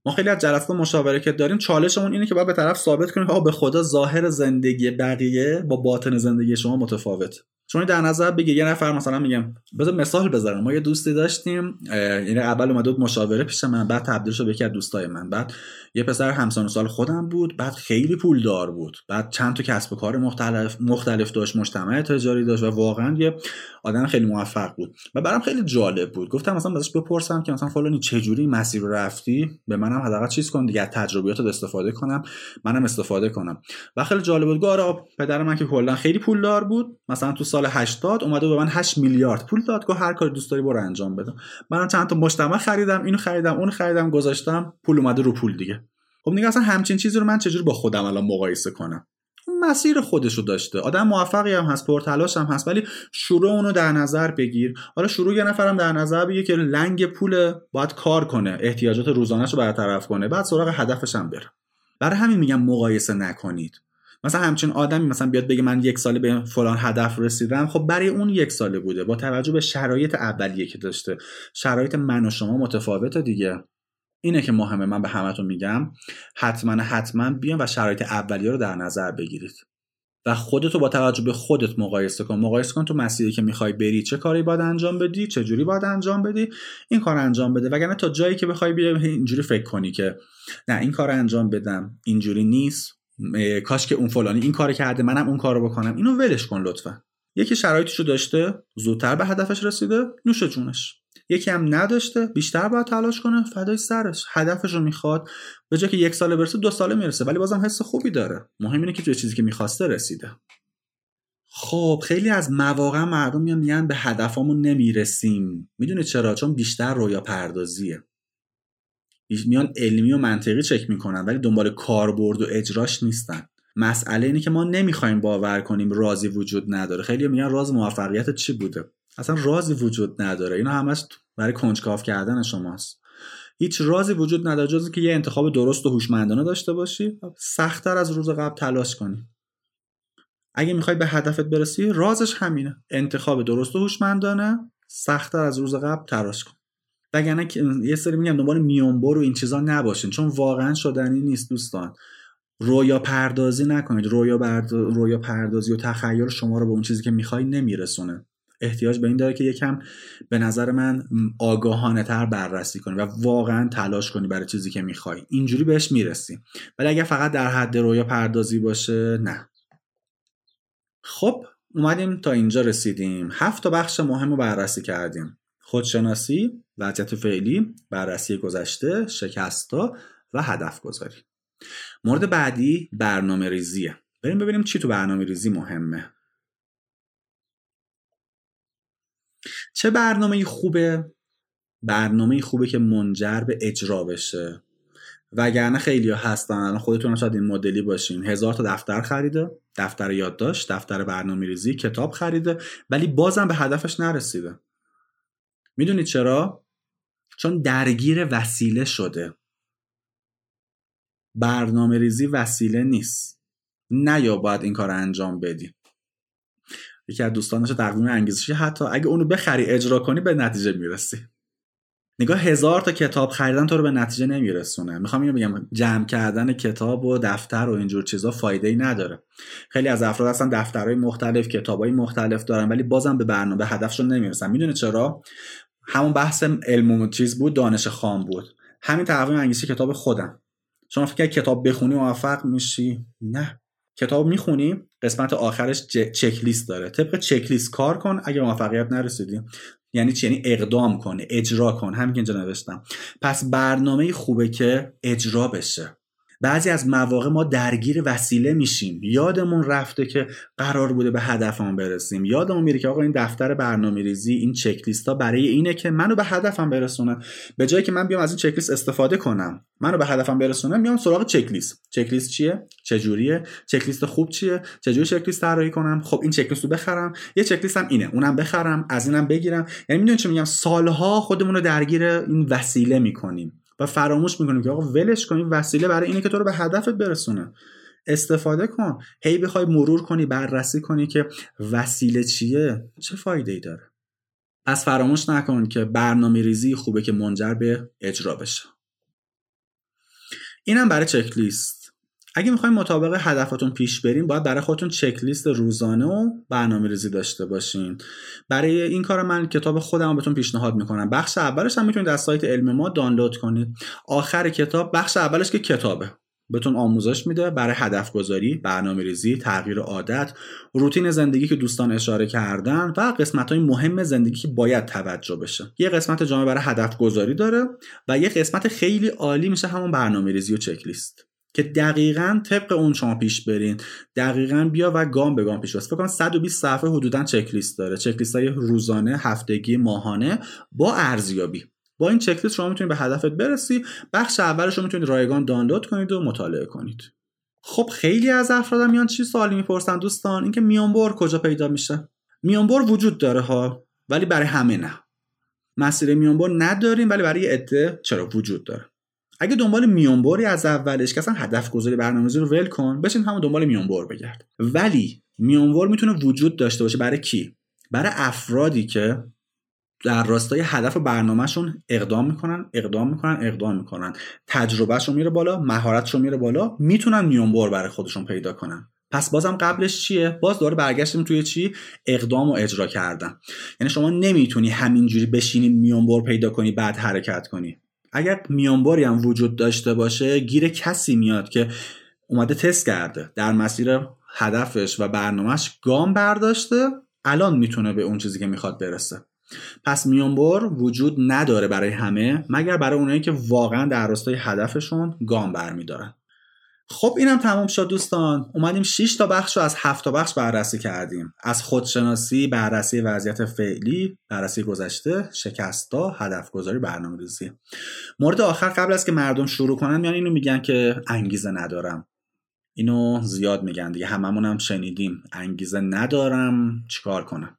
ما خیلی از جلسات مشاوره که داریم چالشمون اینه که باید به طرف ثابت کنیم آقا به خدا ظاهر زندگی بقیه با باطن زندگی شما متفاوت. چون در نظر بگیر یه نفر، مثلا میگم بذار مثال بزنم، ما یه دوستی داشتیم، یعنی اول اومده بود مشاوره پیش من، بعد تبدیل شد به یکی از دوستای من، بعد یه پسر همسن و سال خودم بود، بعد خیلی پولدار بود، بعد چند تا کسب و کار مختلف مختلف داشت، مجتمع تجاری داشت و واقعا یه آدم خیلی موفق بود. و برام خیلی جالب بود، گفتم مثلا ازش بپرسم که مثلا فلانی چجوری مسیر رو رفتی، به منم حداقل چیز کن دیگه، تجربیاتت استفاده کنم، منم استفاده کنم. و خیلی جالب بود، آره پدر من که کلا خیلی پولدار بود، مثلا تو سال هشتاد اومده به من هشت میلیارد پول داد که هر کار دوست داری برو انجام بده. منم چند تا مجتمع خریدم، اینو خریدم، اون خریدم، گذاشتم، پول اومده رو پول دیگه. خب نگا اصلا همچین چیزی رو من چجوری با خودم الان مقایسه کنم؟ مسیر خودشو داشته، آدم موفقی هم هست، پرتلاش هم هست، ولی شروع اونو در نظر بگیر. حالا شروع یه نفرم در نظر بگیر که لنگ پوله، باید کار کنه، احتیاجات روزانه‌شو برطرف کنه، بعد سراغ هدفش هم بره. برای همین میگم مقایسه نکنید. مثلا همچین آدمی مثلا بیاد بگه من یک ساله به فلان هدف رسیدم، خب برای اون یک ساله بوده، با توجه به شرایط اولیه که داشته. شرایط من و شما متفاوته دیگه. اینه که مهمه. من به همتون میگم حتما حتما بیان و شرایط اولیه رو در نظر بگیرید و خودتو با توجه به خودت مقایسه کن. مقایسه کن تو مسیری که میخوای بری چه کاری باید انجام بدی، چه جوری باید انجام بدی، این کار انجام بده. وگرنه تا جایی که بخوای بیای اینجوری فکر کنی که نه این کار انجام بدم، اینجوری نیست، کاش که اون فلانی این کارو کرده منم اون کارو بکنم، اینو ولش کن لطفا. یکی شرایطشو داشته، زودتر به هدفش رسیده، نوش جونش. یکی هم نداشته، بیشتر باید تلاش کنه، فدای سرش. هدفشو میخواد، به جای که یک ساله برسه دو ساله میرسه، ولی بازم حس خوبی داره. مهم اینه که توی چیزی که میخواسته رسیده. خب خیلی از مواقع مردم میگن به هدفمون نمیرسیم. میدونی چرا؟ چون بیشتر رویا پردازیه. میان علمی و منطقی چک میکنن ولی دنبال کاربرد و اجراش نیستن. مسئله اینه که ما نمیخوایم باور کنیم رازی وجود نداره. خیلی میگن راز موفقیت چی بوده؟ اصلا رازی وجود نداره. اینا همش برای کنجکاو کردن شماست. هیچ رازی وجود نداره جز اینکه یه انتخاب درست و هوشمندانه داشته باشی، سخت‌تر از روز قبل تلاش کنی. اگه میخوای به هدفت برسی، رازش همینه، انتخاب درست و هوشمندانه، سخت‌تر از روز قبل تلاش کن. وگرنه یه سری میگم دنبال میونبر و این چیزا نباشین، چون واقعا شدنی نیست دوستان. رویا پردازی نکنید. رویا برد... رویا پردازی و تخیل شما رو به اون چیزی که میخوای نمیرسونه. احتیاج به این داره که یکم به نظر من آگاهانه تر بررسی کنی و واقعا تلاش کنی برای چیزی که میخوای. اینجوری بهش میرسی. ولی اگه فقط در حد رویا پردازی باشه، نه. خب اومدیم تا اینجا رسیدیم، هفت تا بخش مهم رو بررسی کردیم: خودشناسی، وضعیت فعلی، بررسی گذشته، شکست‌ها و هدف گذاری. مورد بعدی برنامه ریزیه. بریم ببینیم چی تو برنامه ریزی مهمه. چه برنامه‌ای خوبه؟ برنامه‌ای خوبه که منجر به اجرا بشه. وگرنه خیلی‌ها هستن، الان خودتون شاید این مدلی باشین، هزار تا دفتر خریده، دفتر یادداشت، دفتر برنامه‌ریزی، کتاب خریده، ولی بازم به هدفش نرسیده. میدونید چرا؟ چون درگیر وسیله شده. برنامه ریزی وسیله نیست. نه یا باید این کار انجام بدی. یکی از دوستانش تقویم انگیزشی، حتی اگه اونو بخری اجرا کنی به نتیجه میرسی. نگاه، هزار تا کتاب خریدن تو رو به نتیجه نمیرسونه. میخوام اینو بگم، جمع کردن کتاب و دفتر و اینجور چیزا فایده‌ای نداره. خیلی از افراد هستن دفترهای مختلف، کتابای مختلف دارن ولی بازم به برنامه، به هدفشون نمیرسن. میدونه چرا؟ همون بحث علم و چیز بود، دانش خام بود. همین تقویم انگیزشی کتاب خودم. شما فکر کتاب بخونی موفق میشی؟ نه. کتاب میخونیم، قسمت آخرش چک لیست داره، طبق چک لیست کار کن، اگه موفقیت نرسیدی یعنی چی؟ یعنی اقدام کن، اجرا کن. همین که اینجا نوشتم. پس برنامه خوبه که اجرا بشه. بعضی از مواقع ما درگیر وسیله میشیم، یادمون رفته که قرار بوده به هدفمون برسیم، یادمون میره که آقا این دفتر برنامه‌ریزی، این چک لیست ها برای اینه که منو به هدفم برسونه. به جایی که من بیام از این چک لیست استفاده کنم، منو به هدفم برسونه، میام سراغ چک لیست. چک لیست چیه؟ چجوریه؟ چک لیست خوب چیه؟ چجوری چک لیست طراحی کنم؟ خب این چک لیست رو بخرم، یه چک لیست هم اینه، اونم بخرم، از اینم بگیرم. یعنی میدونید چی میگم؟ سالها خودمون رو درگیر این وسیله میکنیم و فراموش میکنیم که آقا ولش کنیم، وسیله برای اینه که تو رو به هدفت برسونه، استفاده کن. هی بخوای مرور کنی، بررسی کنی که وسیله چیه، چه فایده ای داره. پس فراموش نکن که برنامه ریزی خوبه که منجر به اجرا بشه. اینم برای چک لیست. اگه میخوایم مطابق هدفاتون پیش بریم، باید برای خودتون چک لیست روزانه و برنامه‌ریزی داشته باشین. برای این کار من کتاب خودم بهتون پیشنهاد میکنم. بخش اولش هم میتونید از سایت علم ما دانلود کنید. آخر کتاب، بخش اولش که کتابه، بهتون آموزش میده برای هدف گذاری، برنامه‌ریزی، تغییر عادت، روتین زندگی که دوستان اشاره کردن و قسمت‌های مهم زندگی که باید توجه بشه. یه قسمت جامع برای هدف گذاری داره و یه قسمت خیلی عالی میشه همون برنامه‌ریزی و چک لیست که دقیقاً طبق اون شما پیش برین، دقیقاً بیا و گام به گام پیش برس. فکر کنم صد و بیست صفحه حدوداً چک لیست داره، چک لیست‌های روزانه، هفتگی، ماهانه با ارزیابی. با این چک لیست شما میتونید به هدفت برسی. بخش اولش رو میتونید رایگان دانلود کنید و مطالعه کنید. خب خیلی از افراد میان چی سوالی میپرسن دوستان؟ اینکه میانبر کجا پیدا میشه؟ میانبر وجود داره ها، ولی برای همه نه. مسیر میانبر نداریم ولی برای عده چرا وجود داره. اگه دنبال میانبری از اولش، که اصلا هدف گذاری برنامه‌ریزی رو ول کن، بشین همون دنبال میانبر بگرد. ولی میانبر میتونه وجود داشته باشه برای کی؟ برای افرادی که در راستای هدف و برنامه‌شون اقدام میکنن، اقدام میکنن، اقدام میکنن. تجربهشون میره بالا، مهارتشون میره بالا، میتونن میانبر برای خودشون پیدا کنن. پس بازم قبلش چیه؟ باز دوباره برگشتیم توی چی؟ اقدام و اجرا کردن. یعنی شما نمیتونی همینجوری بشینی میانبر پیدا کنی بعد حرکت کنی. اگر میانبری هم وجود داشته باشه، گیر کسی میاد که اومده تست کرده، در مسیر هدفش و برنامهش گام برداشته، الان میتونه به اون چیزی که میخواد برسه. پس میانبر وجود نداره برای همه، مگر برای اونایی که واقعا در راستای هدفشون گام برمیدارن. خب اینم تمام شد دوستان. اومدیم شش تا بخش رو از هفت تا بخش بررسی کردیم. از خودشناسی، بررسی وضعیت فعلی، بررسی گذشته، شکست‌ها، هدف‌گذاری، برنامه‌ریزی. مورد آخر قبل از که مردم شروع کنن، میان اینو میگن که انگیزه ندارم. اینو زیاد میگن دیگه، هممون هم شنیدیم. انگیزه ندارم، چیکار کنم؟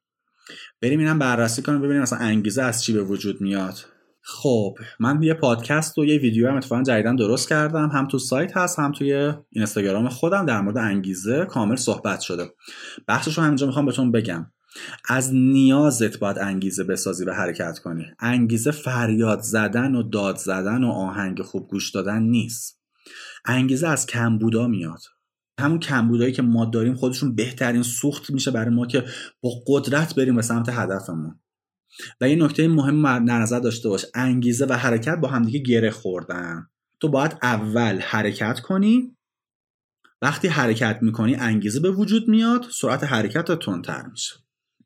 بریم اینم بررسی کنیم ببینیم مثلا انگیزه از چی به وجود میاد. خب من یه پادکست و یه ویدیو هم اتفاقا جدیدن درست کردم، هم تو سایت هست هم توی اینستاگرام خودم، در مورد انگیزه کامل صحبت شده. بخشش رو همینجا میخوام بهتون بگم. از نیازت باید انگیزه بسازی و حرکت کنی. انگیزه فریاد زدن و داد زدن و آهنگ خوب گوش دادن نیست. انگیزه از کمبودا میاد. همون کمبودایی که ما داریم خودشون بهترین سوخت میشه برای ما که با قدرت بریم به سمت هدفمون. و یه نکته مهم در نظر داشته باش، انگیزه و حرکت با همدیگه گره خوردن. تو باید اول حرکت کنی. وقتی حرکت میکنی انگیزه به وجود میاد، سرعت حرکتت تندتر میشه.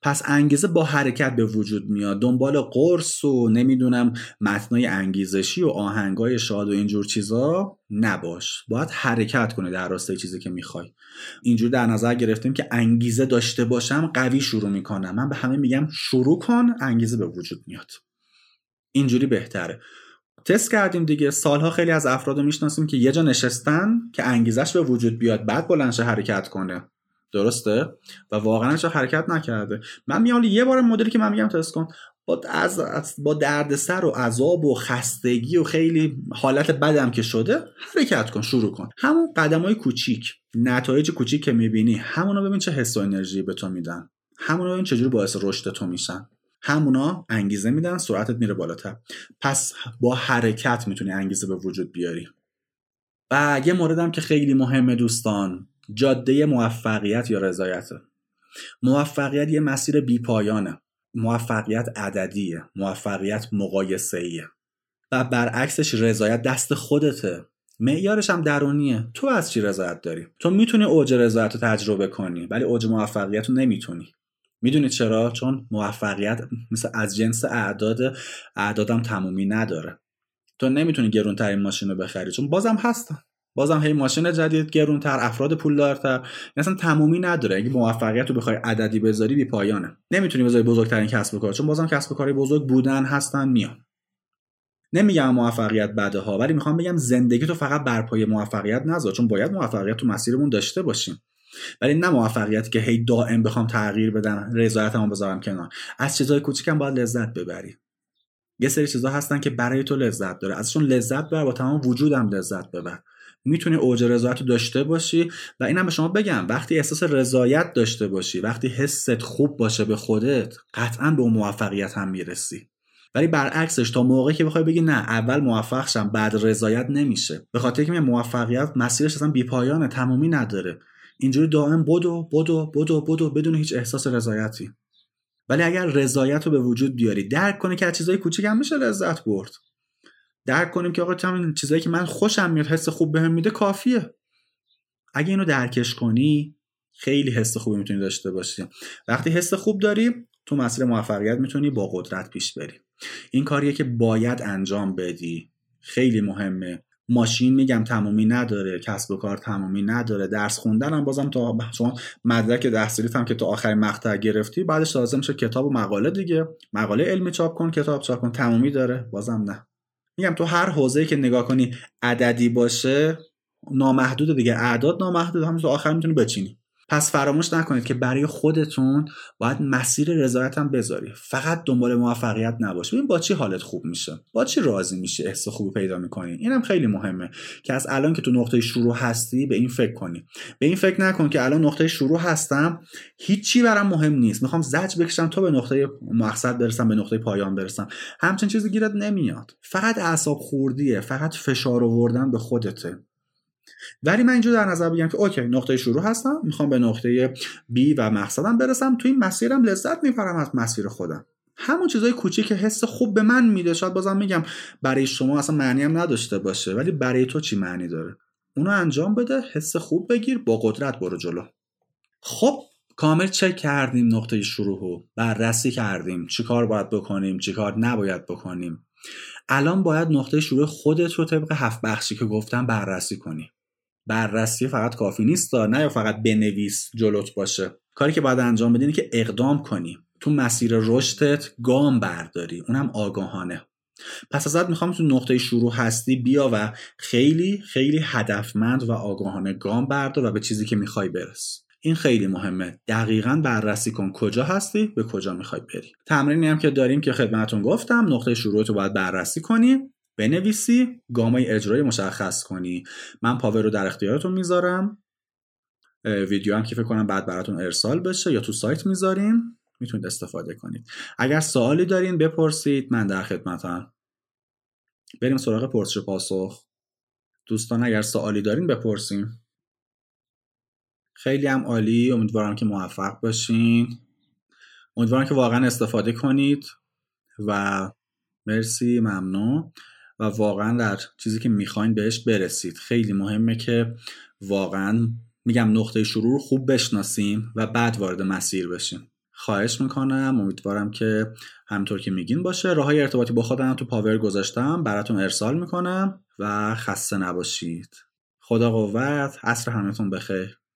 پس انگیزه با حرکت به وجود میاد. دنبال قرص و نمیدونم متنای انگیزشی و آهنگای شاد و اینجور چیزا نباش. باید حرکت کنی در راستای چیزی که میخوای. اینجور در نظر گرفتیم که انگیزه داشته باشم، قوی شروع میکنم. من به همه میگم شروع کن، انگیزه به وجود میاد. اینجوری بهتره. تست کردیم دیگه، سالها خیلی از افراد رو میشناسیم که یه جا نشستن که انگیزش به وجود بیاد، بعد بلند شه حرکت کنه. درسته؟ و واقعا چه حرکت نکرده. من میام یه بار مدلی که من میگم تست کن، با از با دردسر و عذاب و خستگی و خیلی حالت بدم که شده، حرکت کن، شروع کن. همون قدمای کوچیک، نتایج کوچیک که میبینی، همونا ببین چه حس و انرژی به تو میدن. همونا ببین چجوری باعث رشد تو میشن. همونا انگیزه میدن، سرعتت میره بالاتر. پس با حرکت میتونی انگیزه به وجود بیاری. و یه موردم که خیلی مهمه دوستان، جاده موفقیت یا رضایت. موفقیت یه مسیر بی پایانه. موفقیت عددیه، موفقیت مقایسه‌ایه. و برعکسش رضایت دست خودته. معیارش هم درونیه. تو از چی رضایت داری؟ تو میتونی اوج رضایت رو تجربه کنی ولی اوج موفقیت رو نمیتونی. میدونی چرا؟ چون موفقیت مثل از جنس اعداد اعدادم تمومی نداره. تو نمیتونی گرونترین ماشین رو بخری چون بازم هستن، بازم هی ماشین جدید گرونتر، افراد پولدارتر، اصلا تمومی نداره. اگه موفقیت رو بخوای عددی بذاری بی پایانه. نمیتونی بذاری بزرگترین کسب و کار چون بازم کسب و کارهای بزرگ بودن هستن میان. نمیگم موفقیت بده ها، ولی میخوام بگم زندگی تو فقط بر پای موفقیت نذار، چون باید موفقیت تو مسیرمون داشته باشیم، ولی نه موفقیتی که هی دائم بخوام تغییر بدم، رضایتمو بذارم کنار. از چیزای کوچیکم باید لذت ببری. یه سری چیزا هستن که برای تو لذت داره، ازشون لذت ببر، با تمام وجودم لذت ببر. میتونی اوج رضایت رو داشته باشی. و اینم به شما بگم وقتی احساس رضایت داشته باشی، وقتی حست خوب باشه به خودت، قطعاً به موفقیت هم میرسی. ولی برعکسش تا موقعی که بخوای بگی نه اول موفق شم بعد رضایت، نمیشه. به خاطر اینکه موفقیت مسیرش اصلا بی پایانه، تمومی نداره. اینجوری دائم بدو بدو بدو بدو بدون هیچ احساس رضایتی. ولی اگر رضایت رو به وجود بیاری، درک کنی که از چیزای کوچیک هم میشه لذت برد، درک کنیم که آقا تمام چیزایی که من خوشم میاد، حس خوب بهم میده، کافیه. اگه اینو درکش کنی خیلی حس خوبی میتونی داشته باشی. وقتی حس خوب داری تو مسیر موفقیت میتونی با قدرت پیش بری. این کاریه که باید انجام بدی، خیلی مهمه. ماشین میگم تمومی نداره، کسب و کار تمومی نداره، درس خوندن هم بازم تا شما مدرک تحصیلیت هم که تا آخرین مقطع گرفتی، بعدش لازم میشه کتاب و مقاله دیگه. مقاله علمی چاپ کن، کتاب چاپ کن، تمومی داره؟ بازم نه. میگم تو هر حوزه‌ای که نگاه کنی عددی باشه، نامحدود دیگه، اعداد نامحدود، همین تو آخر میتونی بچینی. پس فراموش نکنید که برای خودتون باید مسیر رضایت هم بذاری، فقط دنبال موفقیت نباش. ببین با چی حالت خوب میشه، با چی راضی میشی، احساس خوبی پیدا میکنی. اینم خیلی مهمه که از الان که تو نقطه شروع هستی به این فکر کنی. به این فکر نکن که الان نقطه شروع هستم، هیچی برام مهم نیست، میخوام زج بکشم تا به نقطه مقصد برسم، به نقطه پایان برسم. همچین چیزی گیرت نمیاد، فقط اعصاب خوردیه، فقط فشار آوردن به خودته. ولی من اینجا در نظر بگم که اوکی نقطه شروع هستم، میخوام به نقطه بی و مقصدم برسم، تو این مسیرم لذت میبرم از مسیر خودم. همون چیزای کوچیک که حس خوب به من میده، شاید بازم میگم برای شما اصلا معنی هم نداشته باشه، ولی برای تو چی معنی داره، اونو انجام بده، حس خوب بگیر، با قدرت برو جلو. خب کامل چک کردیم نقطه شروعو، بررسی کردیم چیکار باید بکنیم، چیکار نباید بکنیم. الان باید نقطه شروع خودت رو طبق هفت بخشی که گفتم بررسی کنی. بررسی فقط کافی نیست، نه یا فقط بنویس جلوت باشه. کاری که باید انجام بدی اینه که اقدام کنی، تو مسیر رشدت گام برداری، اونم آگاهانه. پس ازت میخوام تو نقطه شروع هستی، بیا و خیلی خیلی هدفمند و آگاهانه گام بردار و به چیزی که میخوای برس. این خیلی مهمه. دقیقاً بررسی کن کجا هستی، به کجا میخوای بری. تمرینی هم که داریم که خدمتتون گفتم، نقطه شروعتو باید بررسی کنی، بنویسی، گامای اجرایی مشخص کنی. من پاور رو در اختیارتون میذارم، ویدیو هم که فکر کنم بعد براتون ارسال بشه یا تو سایت میذاریم، میتونید استفاده کنید. اگر سوالی دارین بپرسید، من در خدمتم. بریم سراغ پرسش پاسخ. دوستان اگر سوالی دارین بپرسیم. خیلی هم عالی، امیدوارم که موفق باشین، امیدوارم که واقعا استفاده کنید و مرسی، ممنون. و واقعا در چیزی که میخواین بهش برسید. خیلی مهمه که واقعا میگم نقطه شروع رو خوب بشناسیم و بعد وارد مسیر بشیم. خواهش میکنم، امیدوارم که همطور که میگین باشه. راههای ارتباطی با خودم تو پاور گذاشتم، براتون ارسال میکنم و خسته نباشید. خدا قوت، عصر همتون بخیر.